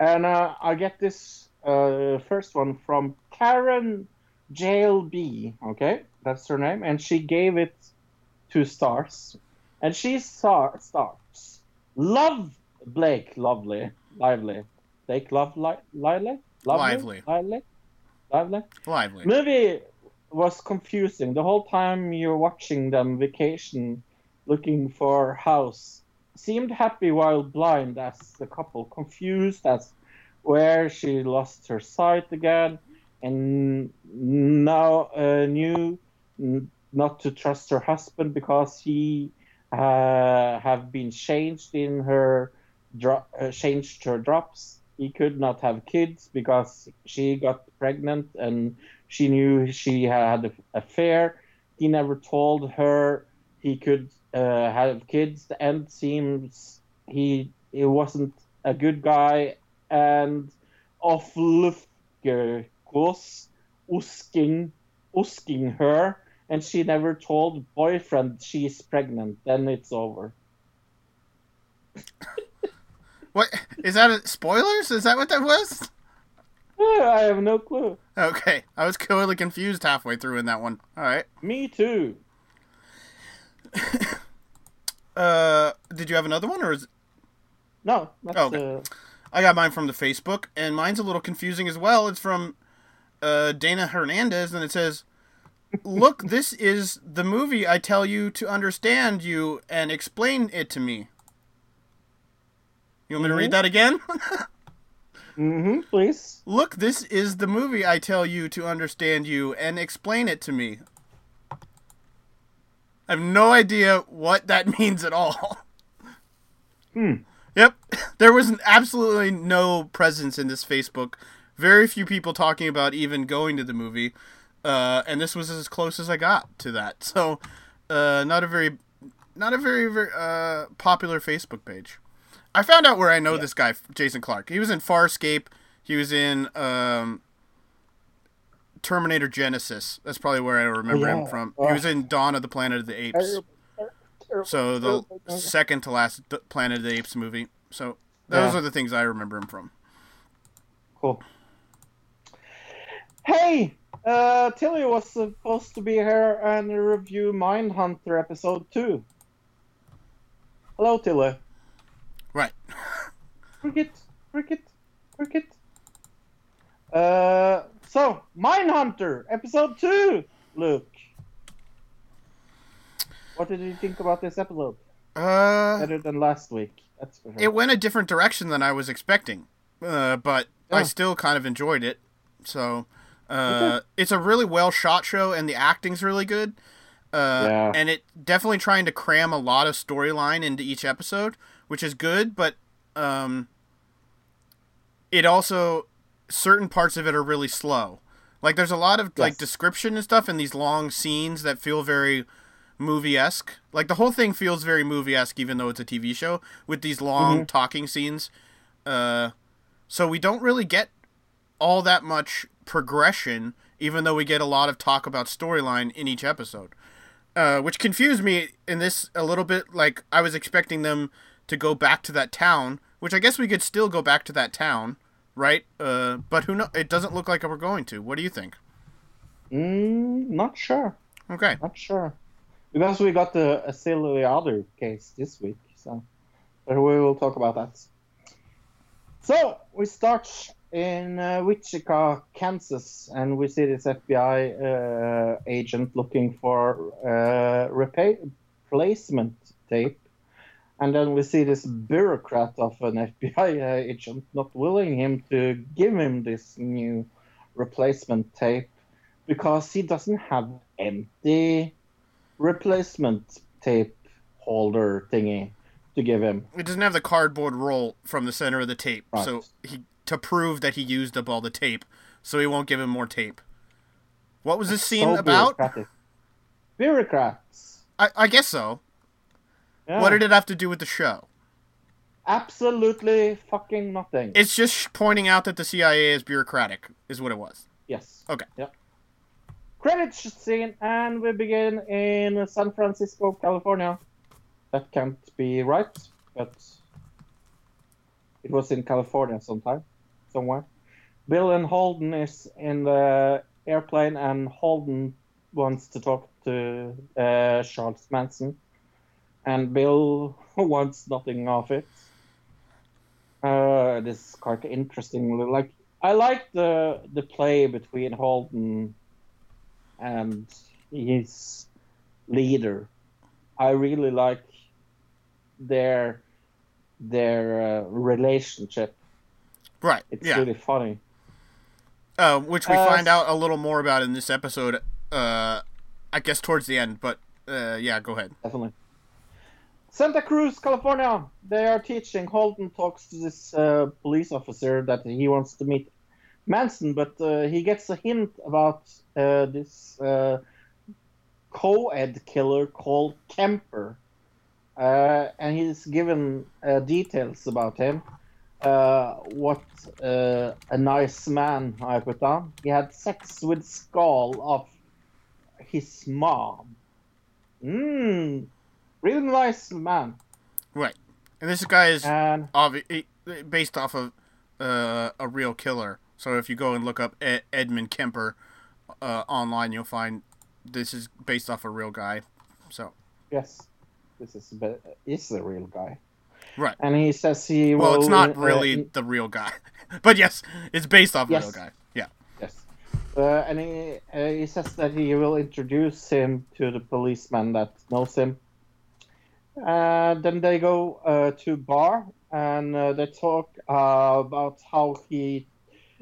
And uh, I get this uh, first one from Karen J L B, okay? That's her name. And she gave it two stars. And she star- starts, love Blake Lovely, Lively. Blake Love, li- Lively? Lively? Lively. Lively. Lively. Movie was confusing. The whole time you're watching them vacation, looking for house. Seemed happy while blind as the couple, confused as where she lost her sight again, and now uh, knew not to trust her husband because he uh, have been changed in her dro- uh, changed her drops. He could not have kids because she got pregnant and she knew she had an affair. He never told her he could uh, have kids, and seems he he wasn't a good guy. And of Lufgerkos usking usking her, and she never told boyfriend she's pregnant. Then it's over. What is that? A, spoilers? Is that what that was? I have no clue. Okay, I was totally confused halfway through in that one. All right. Me too. uh, did you have another one, or is it... no? That's, oh, okay. Uh... I got mine from the Facebook, and mine's a little confusing as well. It's from uh, Dana Hernandez, and it says, "Look, this is the movie I tell you to understand you and explain it to me." You want me to read that again? Mm-hmm, please. Look, this is the movie I tell you to understand you and explain it to me. I have no idea what that means at all. Hmm. Yep. There was absolutely no presence in this Facebook. Very few people talking about even going to the movie. Uh, and this was as close as I got to that. So, uh, not a very, not a very, very uh, popular Facebook page. I found out where I know yeah. this guy, Jason Clarke. He was in Farscape. He was in um, Terminator Genesis. That's probably where I remember yeah. him from. He was in Dawn of the Planet of the Apes. So the second to last Planet of the Apes movie. So those yeah. are the things I remember him from. Cool. Hey, uh, Tilly was supposed to be here and review Mindhunter episode two. Hello, Tilly. Right. Cricket, cricket, cricket. Uh, so, Mindhunter, episode two, Luke. What did you think about this episode? Uh, Better than last week. That's for sure. It went a different direction than I was expecting, uh, but yeah. I still kind of enjoyed it. So, uh, okay. It's a really well-shot show, and the acting's really good. Uh, yeah. And it definitely trying to cram a lot of storyline into each episode, which is good, but um, it also, certain parts of it are really slow. Like, there's a lot of yes. like description and stuff in these long scenes that feel very movie-esque. Like, the whole thing feels very movie-esque, even though it's a T V show, with these long mm-hmm. talking scenes. Uh, so we don't really get all that much progression, even though we get a lot of talk about storyline in each episode. Uh, which confused me in this a little bit. Like, I was expecting them to go back to that town, which I guess we could still go back to that town, right? Uh, but who knows? It doesn't look like we're going to. What do you think? Mm, not sure. Okay. Not sure. Because we got the Asylum other case this week, so but we will talk about that. So, we start in uh, Wichita, Kansas, and we see this F B I uh, agent looking for uh, replacement tape. And then we see this bureaucrat of an F B I agent not willing him to give him this new replacement tape because he doesn't have empty replacement tape holder thingy to give him. He doesn't have the cardboard roll from the center of the tape, right. so he to prove that he used up all the tape, so he won't give him more tape. What was this scene so about? Bureaucrats. I, I guess so. Yeah. What did it have to do with the show? Absolutely fucking nothing. It's just pointing out that the C I A is bureaucratic, is what it was. Yes. Okay. Yep. Credits scene, and we begin in San Francisco, California. That can't be right, but it was in California sometime, somewhere. Bill and Holden is in the airplane, and Holden wants to talk to uh, Charles Manson. And Bill wants nothing of it. Uh, this is quite interesting. Like, I like the the play between Holden and his leader. I really like their their uh, relationship. Right. It's yeah. really funny. Uh, which we uh, find out a little more about in this episode. Uh, I guess towards the end, but uh, yeah, go ahead. Definitely. Santa Cruz, California, they are teaching. Holden talks to this uh, police officer that he wants to meet Manson, but uh, he gets a hint about uh, this uh, co-ed killer called Kemper, uh, and he's given uh, details about him. Uh, what uh, a nice man I put down. He had sex with skull of his mom. Mmm. Really nice man. Right. And this guy is and, obvi- based off of uh, a real killer. So if you go and look up Ed- Edmund Kemper uh, online, you'll find this is based off a real guy. So yes, this is be- is the real guy. Right. And he says he well, will... Well, it's not really uh, the real guy. But yes, it's based off yes. a real guy. Yeah. Yes. Uh, and he, uh, he says that he will introduce him to the policeman that knows him. Uh, then they go uh, to bar, and uh, they talk uh, about how he,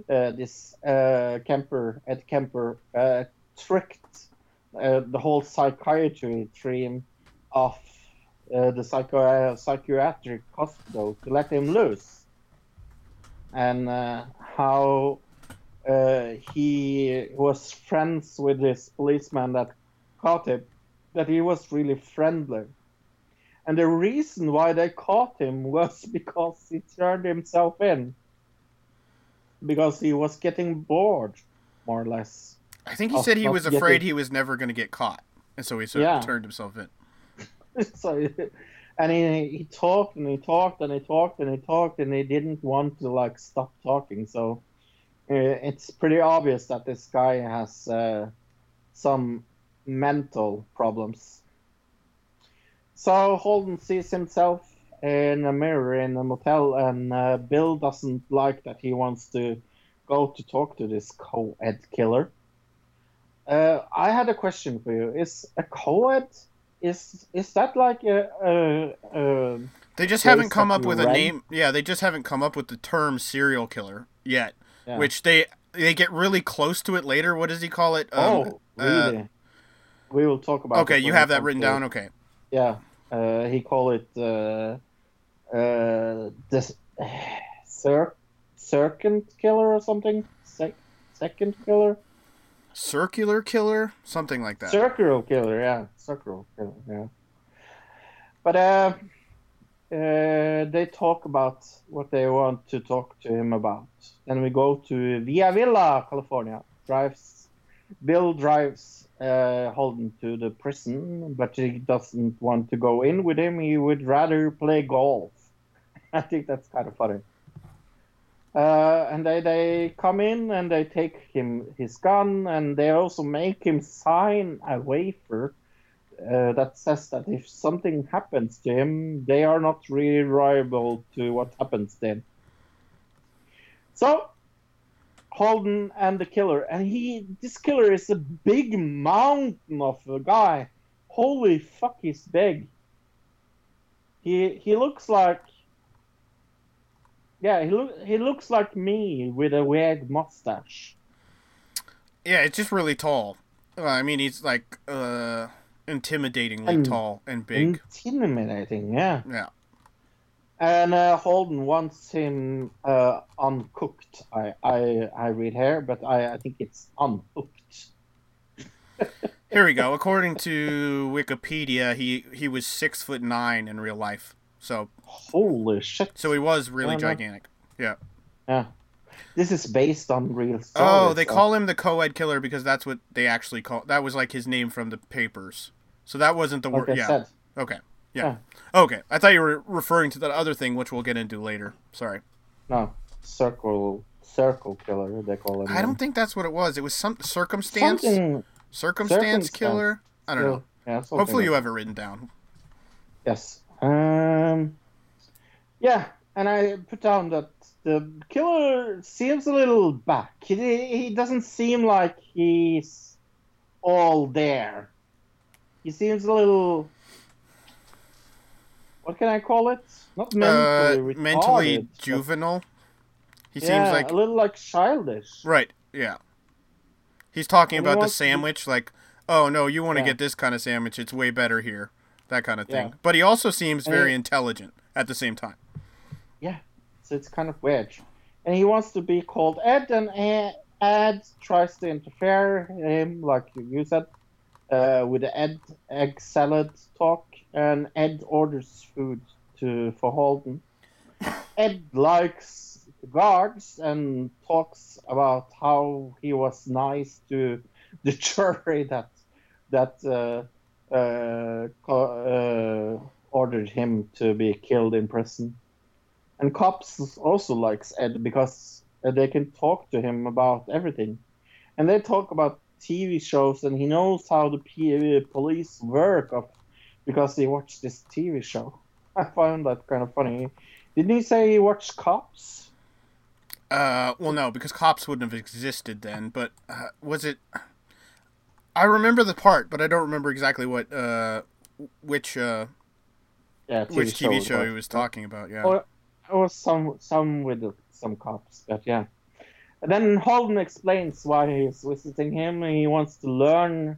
uh, this uh, Kemper, Ed Kemper, uh, tricked uh, the whole psychiatry team of uh, the psycho- psychiatric hospital to let him loose, and uh, how uh, he was friends with this policeman that caught him, that he was really friendly. And the reason why they caught him was because he turned himself in. Because he was getting bored, more or less. I think he said he was afraid getting... he was never going to get caught. And so he sort yeah. of turned himself in. so, and he, he talked and he talked and he talked and he talked and he didn't want to like stop talking. So uh, it's pretty obvious that this guy has uh, some mental problems. So Holden sees himself in a mirror in a motel, and uh, Bill doesn't like that he wants to go to talk to this co-ed killer. Uh, I had a question for you. Is a co-ed, is, is that like a... a, a they just haven't come up with a name. Yeah, they just haven't come up with the term serial killer yet, yeah. which they they get really close to it later. What does he call it? Oh, um, really? Uh, we will talk about it. Okay, you have that written down? Okay. Yeah. Uh, he called it uh, uh, the cir- circuit killer or something. Se- second killer, circular killer, something like that. Circular killer, yeah, circular killer, yeah. But uh, uh, they talk about what they want to talk to him about. Then we go to Via Villa, California. Drives, Bill drives. Uh, Holden to the prison, but he doesn't want to go in with him. He would rather play golf. I think that's kind of funny. Uh, and they, they come in and they take him his gun, and they also make him sign a waiver uh, that says that if something happens to him, they are not really liable to what happens then. So Holden and the killer, and he this killer is a big mountain of a guy. Holy fuck, he's big. He he looks like yeah he look he looks like me with a weird mustache. Yeah, it's just really tall. I mean, he's like uh, intimidatingly and tall and big. Intimidating, yeah. Yeah. And uh, Holden wants him uh, uncooked. I, I I read here, but I, I think it's uncooked. Here we go. According to Wikipedia, he, he was six foot nine in real life. So holy shit! So he was really gigantic. Yeah. Yeah. This is based on real stories. Oh, they so. call him the co-ed killer because that's what they actually call. That was like his name from the papers. So that wasn't the like word. Yeah. Said. Okay. Yeah. yeah. Okay. I thought you were referring to that other thing, which we'll get into later. Sorry. No. Circle circle killer, they call it. I don't think that's what it was. It was some circumstance. Something, circumstance, circumstance killer. I don't know. Yeah, hopefully you have it written down. Yes. Um. Yeah, and I put down that the killer seems a little back. He he doesn't seem like he's all there. He seems a little. What can I call it? Not mentally uh, mentally juvenile. He yeah, seems like a little like childish. Right. Yeah. He's talking about the sandwich, to... like, oh no, you want to yeah. get this kind of sandwich? It's way better here. that kind of thing. Yeah. But he also seems and very he, intelligent at the same time. Yeah, so it's kind of weird. And he wants to be called Ed, and Ed, Ed tries to interfere him, like you said, uh, with the Ed egg salad talk, and Ed orders food to for Holden. Ed likes the guards and talks about how he was nice to the jury that that uh, uh, co- uh, ordered him to be killed in prison. And cops also likes Ed because they can talk to him about everything. And they talk about T V shows, and he knows how the P- police work up because he watched this T V show. I found that kind of funny. Didn't he say he watched Cops? Uh, well, no, because Cops wouldn't have existed then. But uh, was it... I remember the part, but I don't remember exactly what, uh, which, uh, yeah, T V which T V show, show he was talking about, yeah. Or, or some some with the, some cops, but yeah. And then Holden explains why he's visiting him, and he wants to learn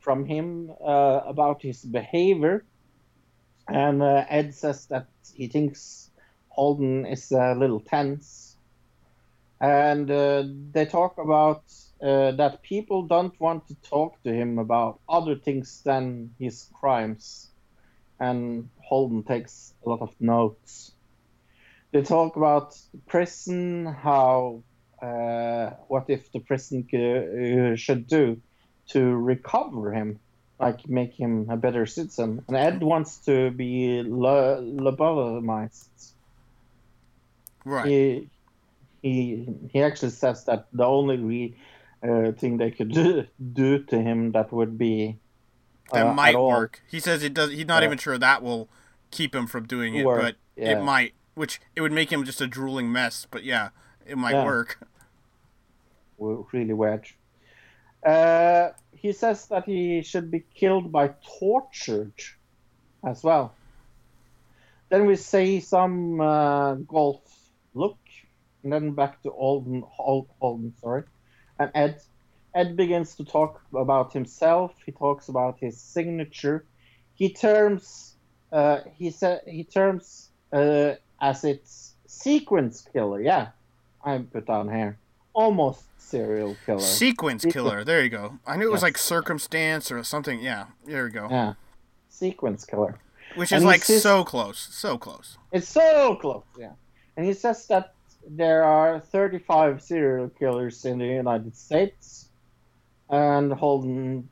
from him uh, about his behavior. And uh, Ed says that he thinks Holden is a little tense. And uh, they talk about uh, that people don't want to talk to him about other things than his crimes. And Holden takes a lot of notes. They talk about the prison, how, uh, what if the prison c- should do to recover him, like make him a better citizen. And Ed wants to be lo- lobotomized. Right. He, he he actually says that the only re, uh, thing they could do, do to him that would be uh, that might work. He says it does. He's not uh, even sure that will keep him from doing it, work, but yeah. It might. Which it would make him just a drooling mess, but yeah, it might yeah. work. Really weird. Uh, he says that he should be killed by torture as well. Then we see some uh, golf look, and then back to Holden, Holden, sorry, and Ed. Ed begins to talk about himself. He talks about his signature. He terms, uh, he said, he terms uh, as its sequence killer. Yeah, I put down here almost serial killer. Sequence killer. There you go. I knew it was yes. like circumstance or something. Yeah, there we go. Yeah, sequence killer. Which is and like says, so close, so close. It's so close, yeah. And he says that there are thirty-five serial killers in the United States, and Holden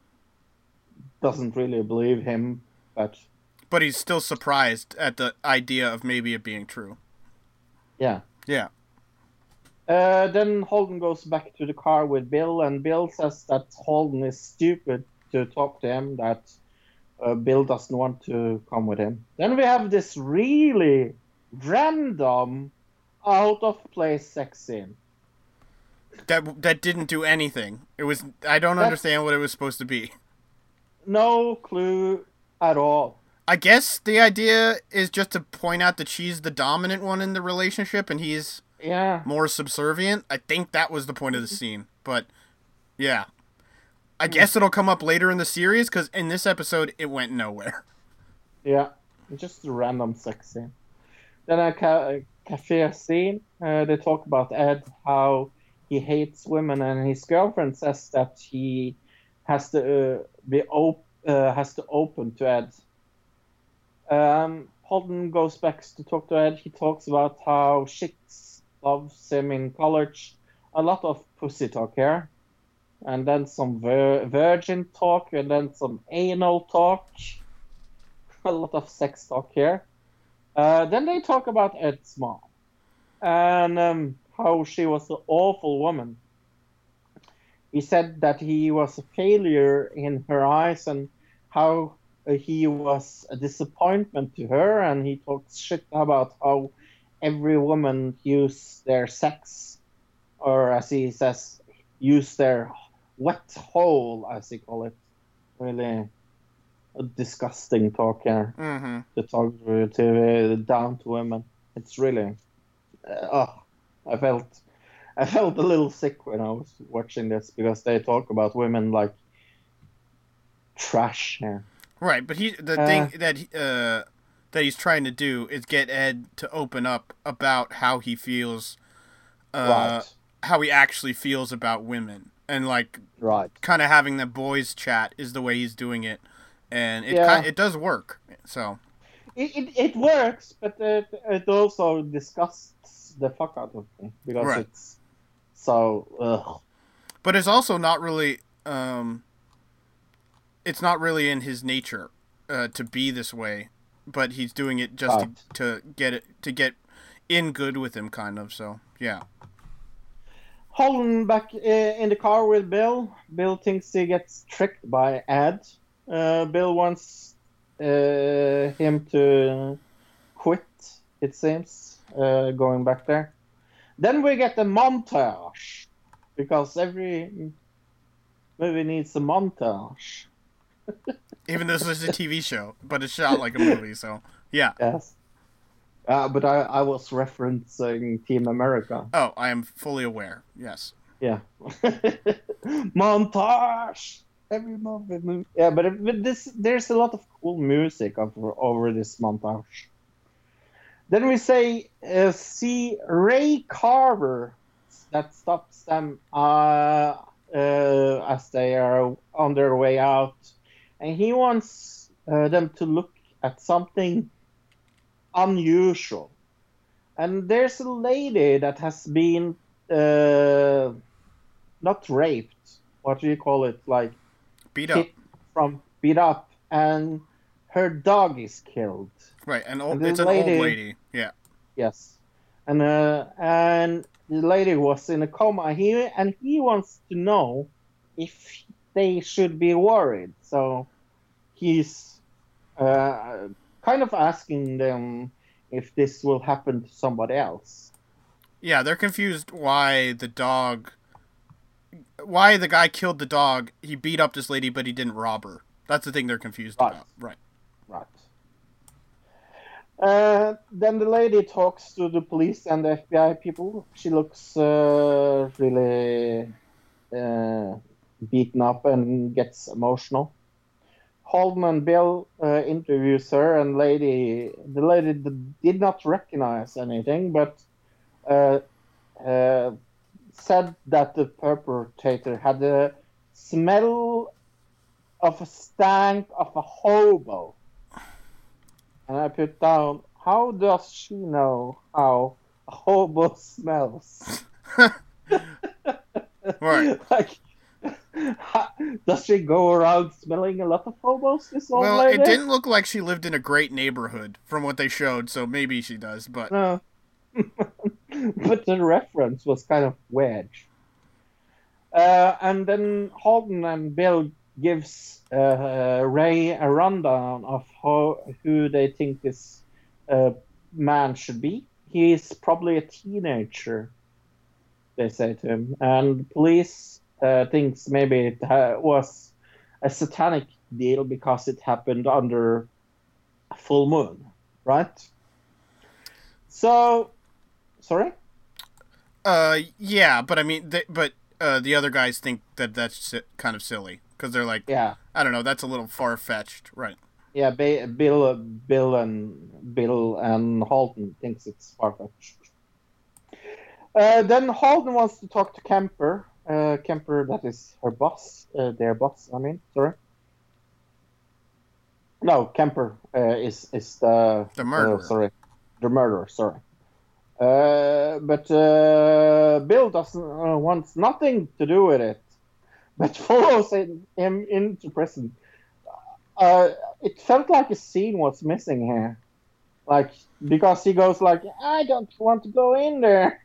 doesn't really believe him, but... But he's still surprised at the idea of maybe it being true. Yeah. Yeah. Uh, then Holden goes back to the car with Bill, and Bill says that Holden is stupid to talk to him, that... Uh, Bill doesn't want to come with him. Then we have this really random, out-of-place sex scene. That that didn't do anything. It was I don't That's, understand what it was supposed to be. No clue at all. I guess the idea is just to point out that she's the dominant one in the relationship, and he's yeah. more subservient. I think that was the point of the scene, but yeah. I guess it'll come up later in the series, because in this episode, it went nowhere. Yeah, just a random sex scene. Then a, ca- a cafe scene. Uh, they talk about Ed, how he hates women, and his girlfriend says that he has to uh, be op- uh, has to open to Ed. Um, Holden goes back to talk to Ed. He talks about how chicks loves him in college. A lot of pussy talk here. And then some vir- virgin talk, and then some anal talk. A lot of sex talk here. Uh, then they talk about Ed's mom. And um, how she was an awful woman. He said that he was a failure in her eyes, and how uh, he was a disappointment to her. And he talks shit about how every woman uses their sex. Or as he says, use their... What hole, as they call it. Really a disgusting talk here. Mm-hmm. The talk to, uh, down to women. It's really... Uh, oh, I felt I felt a little sick when I was watching this, because they talk about women like trash here. Right, but he the uh, thing that uh, that he's trying to do is get Ed to open up about how he feels, uh, right. how he actually feels about women, and like right. kind of having the boys chat is the way he's doing it, and it yeah. kind, it does work. So it it, it works, but it, it also disgusts the fuck out of me because right. it's so. Ugh. But it's also not really. Um, it's not really in his nature uh, to be this way, but he's doing it just right. to, to get it to get in good with him, kind of. So yeah. Holden back in the car with Bill. Bill thinks he gets tricked by Ed. Uh, Bill wants uh, him to quit. It seems uh, going back there. Then we get the montage because every movie needs a montage. Even though this is a T V show, but it's shot like a movie, so yeah. Yes. Uh, but I, I was referencing Team America. Oh, I am fully aware. Yes. Yeah. Montage. Every movie. Yeah, but, it, but this there's a lot of cool music over over this montage. Then we say uh, see Ray Carver. That stops them uh, uh, as they are on their way out, and he wants uh, them to look at something unusual. And there's a lady that has been uh, not raped. What do you call it? Like beat up from beat up, and her dog is killed. Right, and, old, and it's lady, an old lady. Yeah. Yes, and uh, and. The lady was in a coma here, and he wants to know if they should be worried. So he's uh, kind of asking them if this will happen to somebody else. Yeah, they're confused why the dog... Why the guy killed the dog, he beat up this lady, but he didn't rob her. That's the thing they're confused right. about. Right. Right. Uh, then the lady talks to the police and the F B I people. She looks uh, really uh, beaten up and gets emotional. Holden and Bill uh, interviews her, and lady the lady did not recognize anything, but uh, uh, said that the perpetrator had the smell of a stank of a hobo. And I put down, how does she know how a hobo smells? Right. Like, how, does she go around smelling a lot of hobos? This old well, lady? It didn't look like she lived in a great neighborhood from what they showed, so maybe she does, but... No. But the reference was kind of weird. Uh, and then Holden and Bill gives uh, Ray a rundown of how, who they think this uh, man should be. He is probably a teenager, they say to him. And police uh, thinks maybe it uh, was a satanic deal because it happened under a full moon, right? So, sorry? Uh, yeah, but I mean, they, but uh, the other guys think that that's kind of silly. Because they're like, yeah. I don't know, that's a little far-fetched, right? Yeah, ba- Bill, Bill, and Bill and Holden thinks it's far-fetched. Uh, then Holden wants to talk to Kemper. Uh, Kemper, that is her boss, uh, their boss. I mean, sorry. No, Kemper uh, is is the the murderer. Uh, sorry, the murderer. Sorry. Uh, but uh, Bill doesn't uh, wants nothing to do with it. But follows him into prison. Uh, it felt like a scene was missing here, like because he goes like, "I don't want to go in there.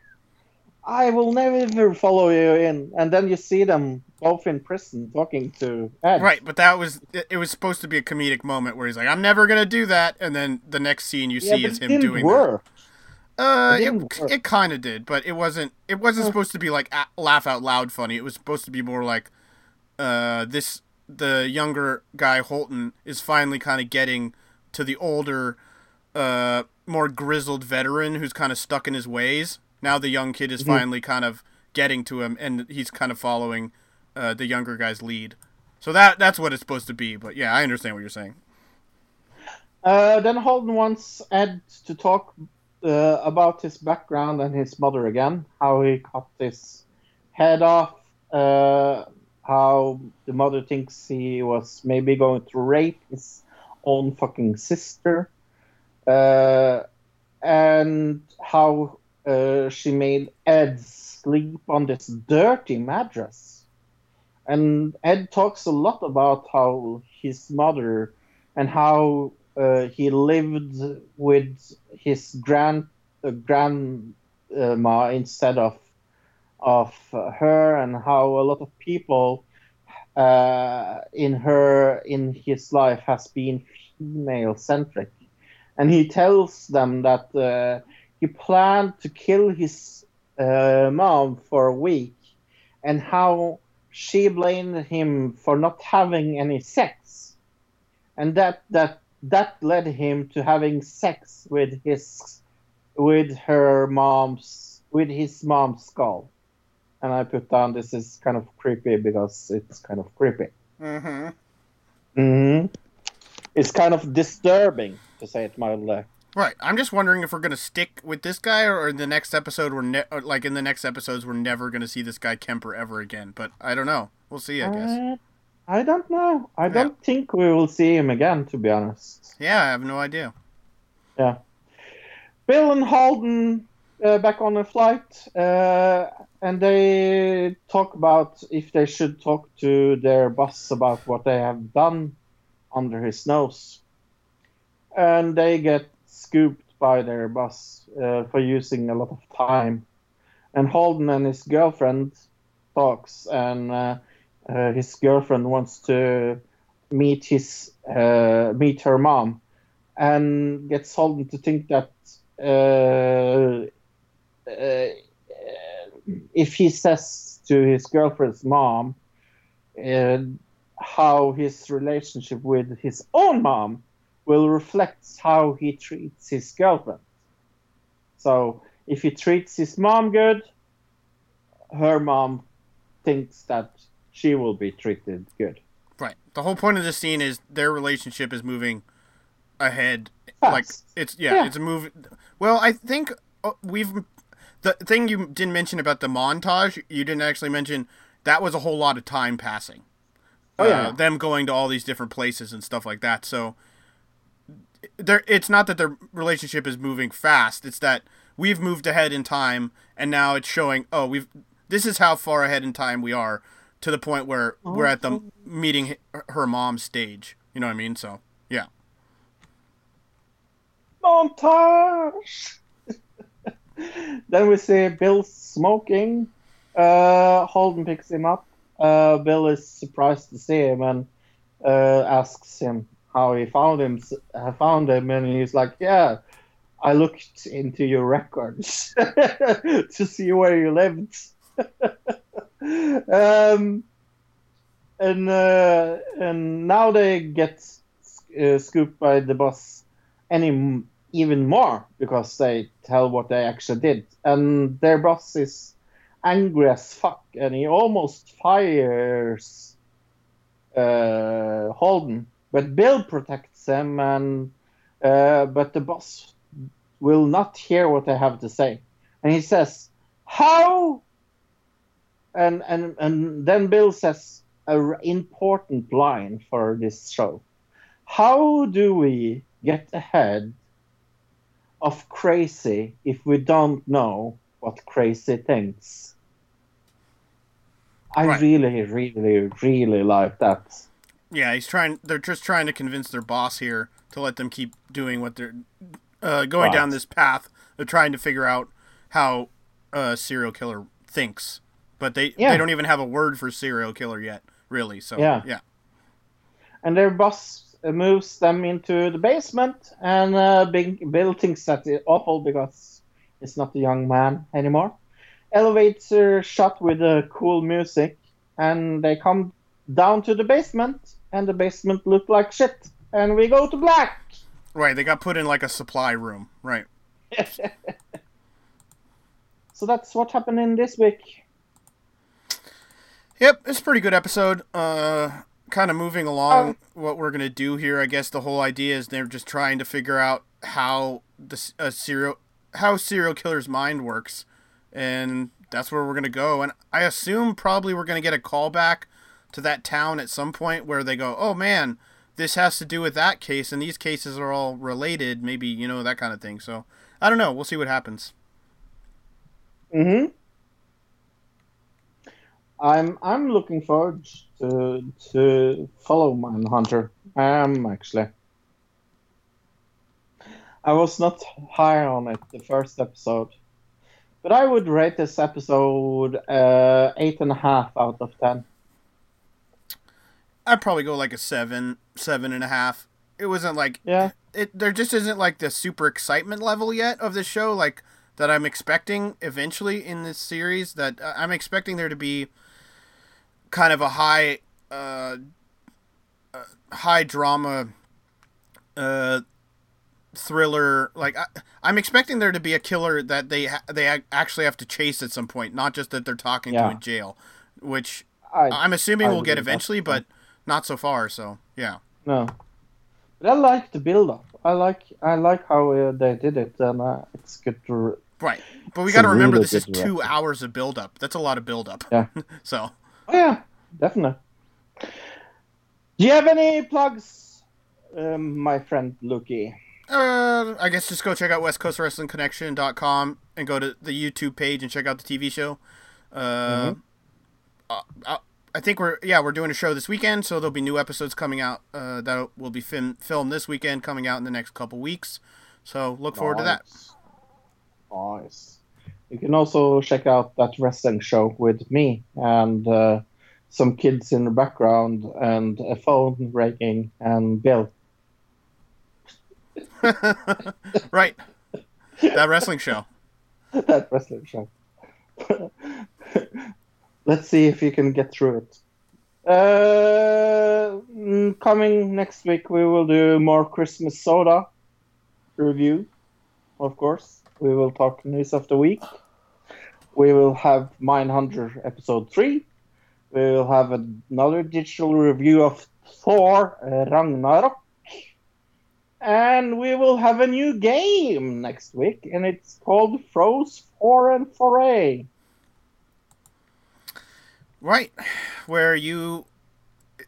I will never follow you in." And then you see them both in prison talking to Ed. Right, but that was it was supposed to be a comedic moment where he's like, "I'm never gonna do that," and then the next scene you yeah, see is him doing work. that. Uh, it it, it kind of did, but it wasn't. It wasn't uh, supposed to be like a- laugh out loud funny. It was supposed to be more like, uh, this the younger guy Holton is finally kind of getting to the older, uh, more grizzled veteran who's kind of stuck in his ways. Now the young kid is mm-hmm. finally kind of getting to him, and he's kind of following, uh, the younger guy's lead. So that that's what it's supposed to be. But yeah, I understand what you're saying. Uh, then Holden wants Ed to talk uh, about his background and his mother again, how he cut his head off, uh, how the mother thinks he was maybe going to rape his own fucking sister, uh, and how uh, she made Ed sleep on this dirty mattress. And Ed talks a lot about how his mother and how uh, he lived with his grand uh, grandma instead of of her, and how a lot of people uh, in her in his life has been female centric. And he tells them that uh, he planned to kill his uh, mom for a week, and how she blamed him for not having any sex, and that that that led him to having sex with his with her mom's with his mom's skull. And I put down, this is kind of creepy because it's kind of creepy. Mm-hmm. Mm-hmm. It's kind of disturbing, to say it mildly. Right. I'm just wondering if we're gonna stick with this guy, or in the next episode, we're ne- like in the next episodes, we're never gonna see this guy Kemper ever again. But I don't know. We'll see, I guess. Uh, I don't know. I yeah. don't think we will see him again, to be honest. Yeah, I have no idea. Yeah. Bill and Holden uh, back on a flight, uh, and they talk about if they should talk to their boss about what they have done under his nose, and they get scooped by their boss uh, for using a lot of time. And Holden and his girlfriend talks, and uh, uh, his girlfriend wants to meet his uh, meet her mom, and gets Holden to think that uh, uh, if he says to his girlfriend's mom uh, how his relationship with his own mom will reflect how he treats his girlfriend. So if he treats his mom good, her mom thinks that she will be treated good. Right. The whole point of this scene is their relationship is moving ahead. Fast. Like it's yeah, yeah, it's a move. Well, I think we've the thing you didn't mention about the montage. You didn't actually mention that was a whole lot of time passing. Oh yeah, uh, them going to all these different places and stuff like that. So there, it's not that their relationship is moving fast. It's that we've moved ahead in time, and now it's showing. Oh, we've this is how far ahead in time we are, to the point where oh, we're at the meeting her mom stage. You know what I mean? So yeah. Montage. Then we see Bill smoking. Uh, Holden picks him up. Uh, Bill is surprised to see him and uh, asks him how he found him. I found him, and he's like, "Yeah, I looked into your records to see where you lived." um, and uh, and now they get uh, scooped by the boss, any even more, because they tell what they actually did, and their boss is angry as fuck, and he almost fires uh, Holden, but Bill protects him, and uh, but the boss will not hear what they have to say, and he says, "How?" And and and then Bill says an important line for this show: "How do we get ahead of crazy if we don't know what crazy thinks?" I right. really, really, really like that. Yeah, he's trying. They're just trying to convince their boss here to let them keep doing what they're uh, going right. down this path of trying to figure out how a serial killer thinks. But they yeah. they don't even have a word for serial killer yet, really. So yeah, yeah. And their boss moves them into the basement, and uh, Bill thinks that's awful because it's not a young man anymore. Elevator shot with uh, cool music, and they come down to the basement, and the basement looked like shit, and we go to black. Right, they got put in like a supply room, right. So that's what happened in this week. Yep, it's a pretty good episode. Uh, kind of moving along, um, what we're going to do here, I guess the whole idea is they're just trying to figure out how the a serial how serial killer's mind works, and that's where we're going to go. And I assume probably we're going to get a callback to that town at some point where they go, oh man, this has to do with that case, and these cases are all related, maybe, you know, that kind of thing. So I don't know. We'll see what happens. Mm-hmm. I'm I'm looking forward to to follow Manhunter. I am um, actually. I was not high on it the first episode, but I would rate this episode uh, eight and a half out of ten. I'd probably go like a seven, seven and a half. It wasn't like yeah. It there just isn't like the super excitement level yet of this show, like that I'm expecting eventually in this series. That I'm expecting there to be kind of a high, uh, uh, high drama, uh, thriller. Like I, I'm expecting there to be a killer that they ha- they ha- actually have to chase at some point, not just that they're talking yeah. to in jail, which I, I'm assuming I we'll get eventually, but not so far. So yeah, no. But I like the build up. I like I like how uh, they did it, and uh, it's good to. Re- Right, but we got to remember really this is two record. hours of build-up. That's a lot of build-up. Yeah. so. Oh, yeah, definitely. Do you have any plugs, um, my friend Lukey? Uh, I guess just go check out west coast wrestling connection dot com and go to the YouTube page and check out the T V show. Uh, mm-hmm. I, I think we're yeah we're doing a show this weekend, so there'll be new episodes coming out uh, that will be film, filmed this weekend, coming out in the next couple weeks. So look nice. forward to that. Nice. You can also check out that wrestling show with me and uh, some kids in the background and a phone ringing and Bill. Right. That wrestling show. That wrestling show. Let's see if you can get through it. Uh, coming next week, we will do more Christmas soda review, of course. We will talk news of the week. We will have Mindhunter episode three. We will have another digital review of Thor uh, Ragnarok. And we will have a new game next week, and it's called Froze four and Foray. Right, where you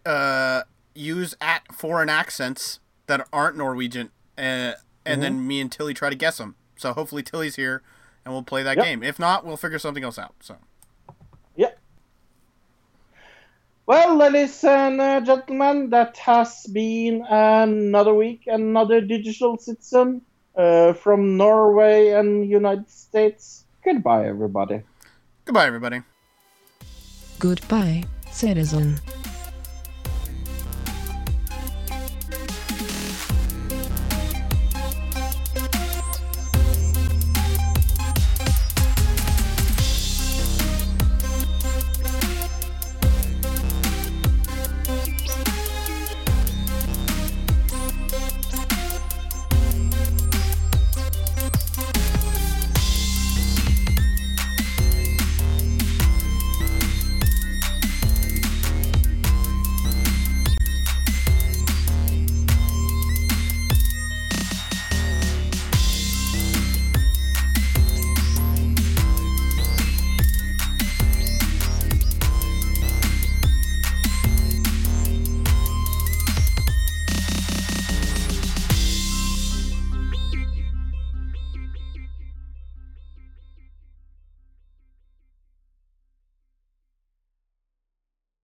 uh, use at foreign accents that aren't Norwegian, uh, and mm-hmm. then me and Tilly try to guess them. So hopefully Tilly's here, and we'll play that yep. game. If not, we'll figure something else out. So, yep. Well, ladies and uh, gentlemen, that has been another week, another digital citizen uh, from Norway and United States. Goodbye, everybody. Goodbye, everybody. Goodbye, citizen.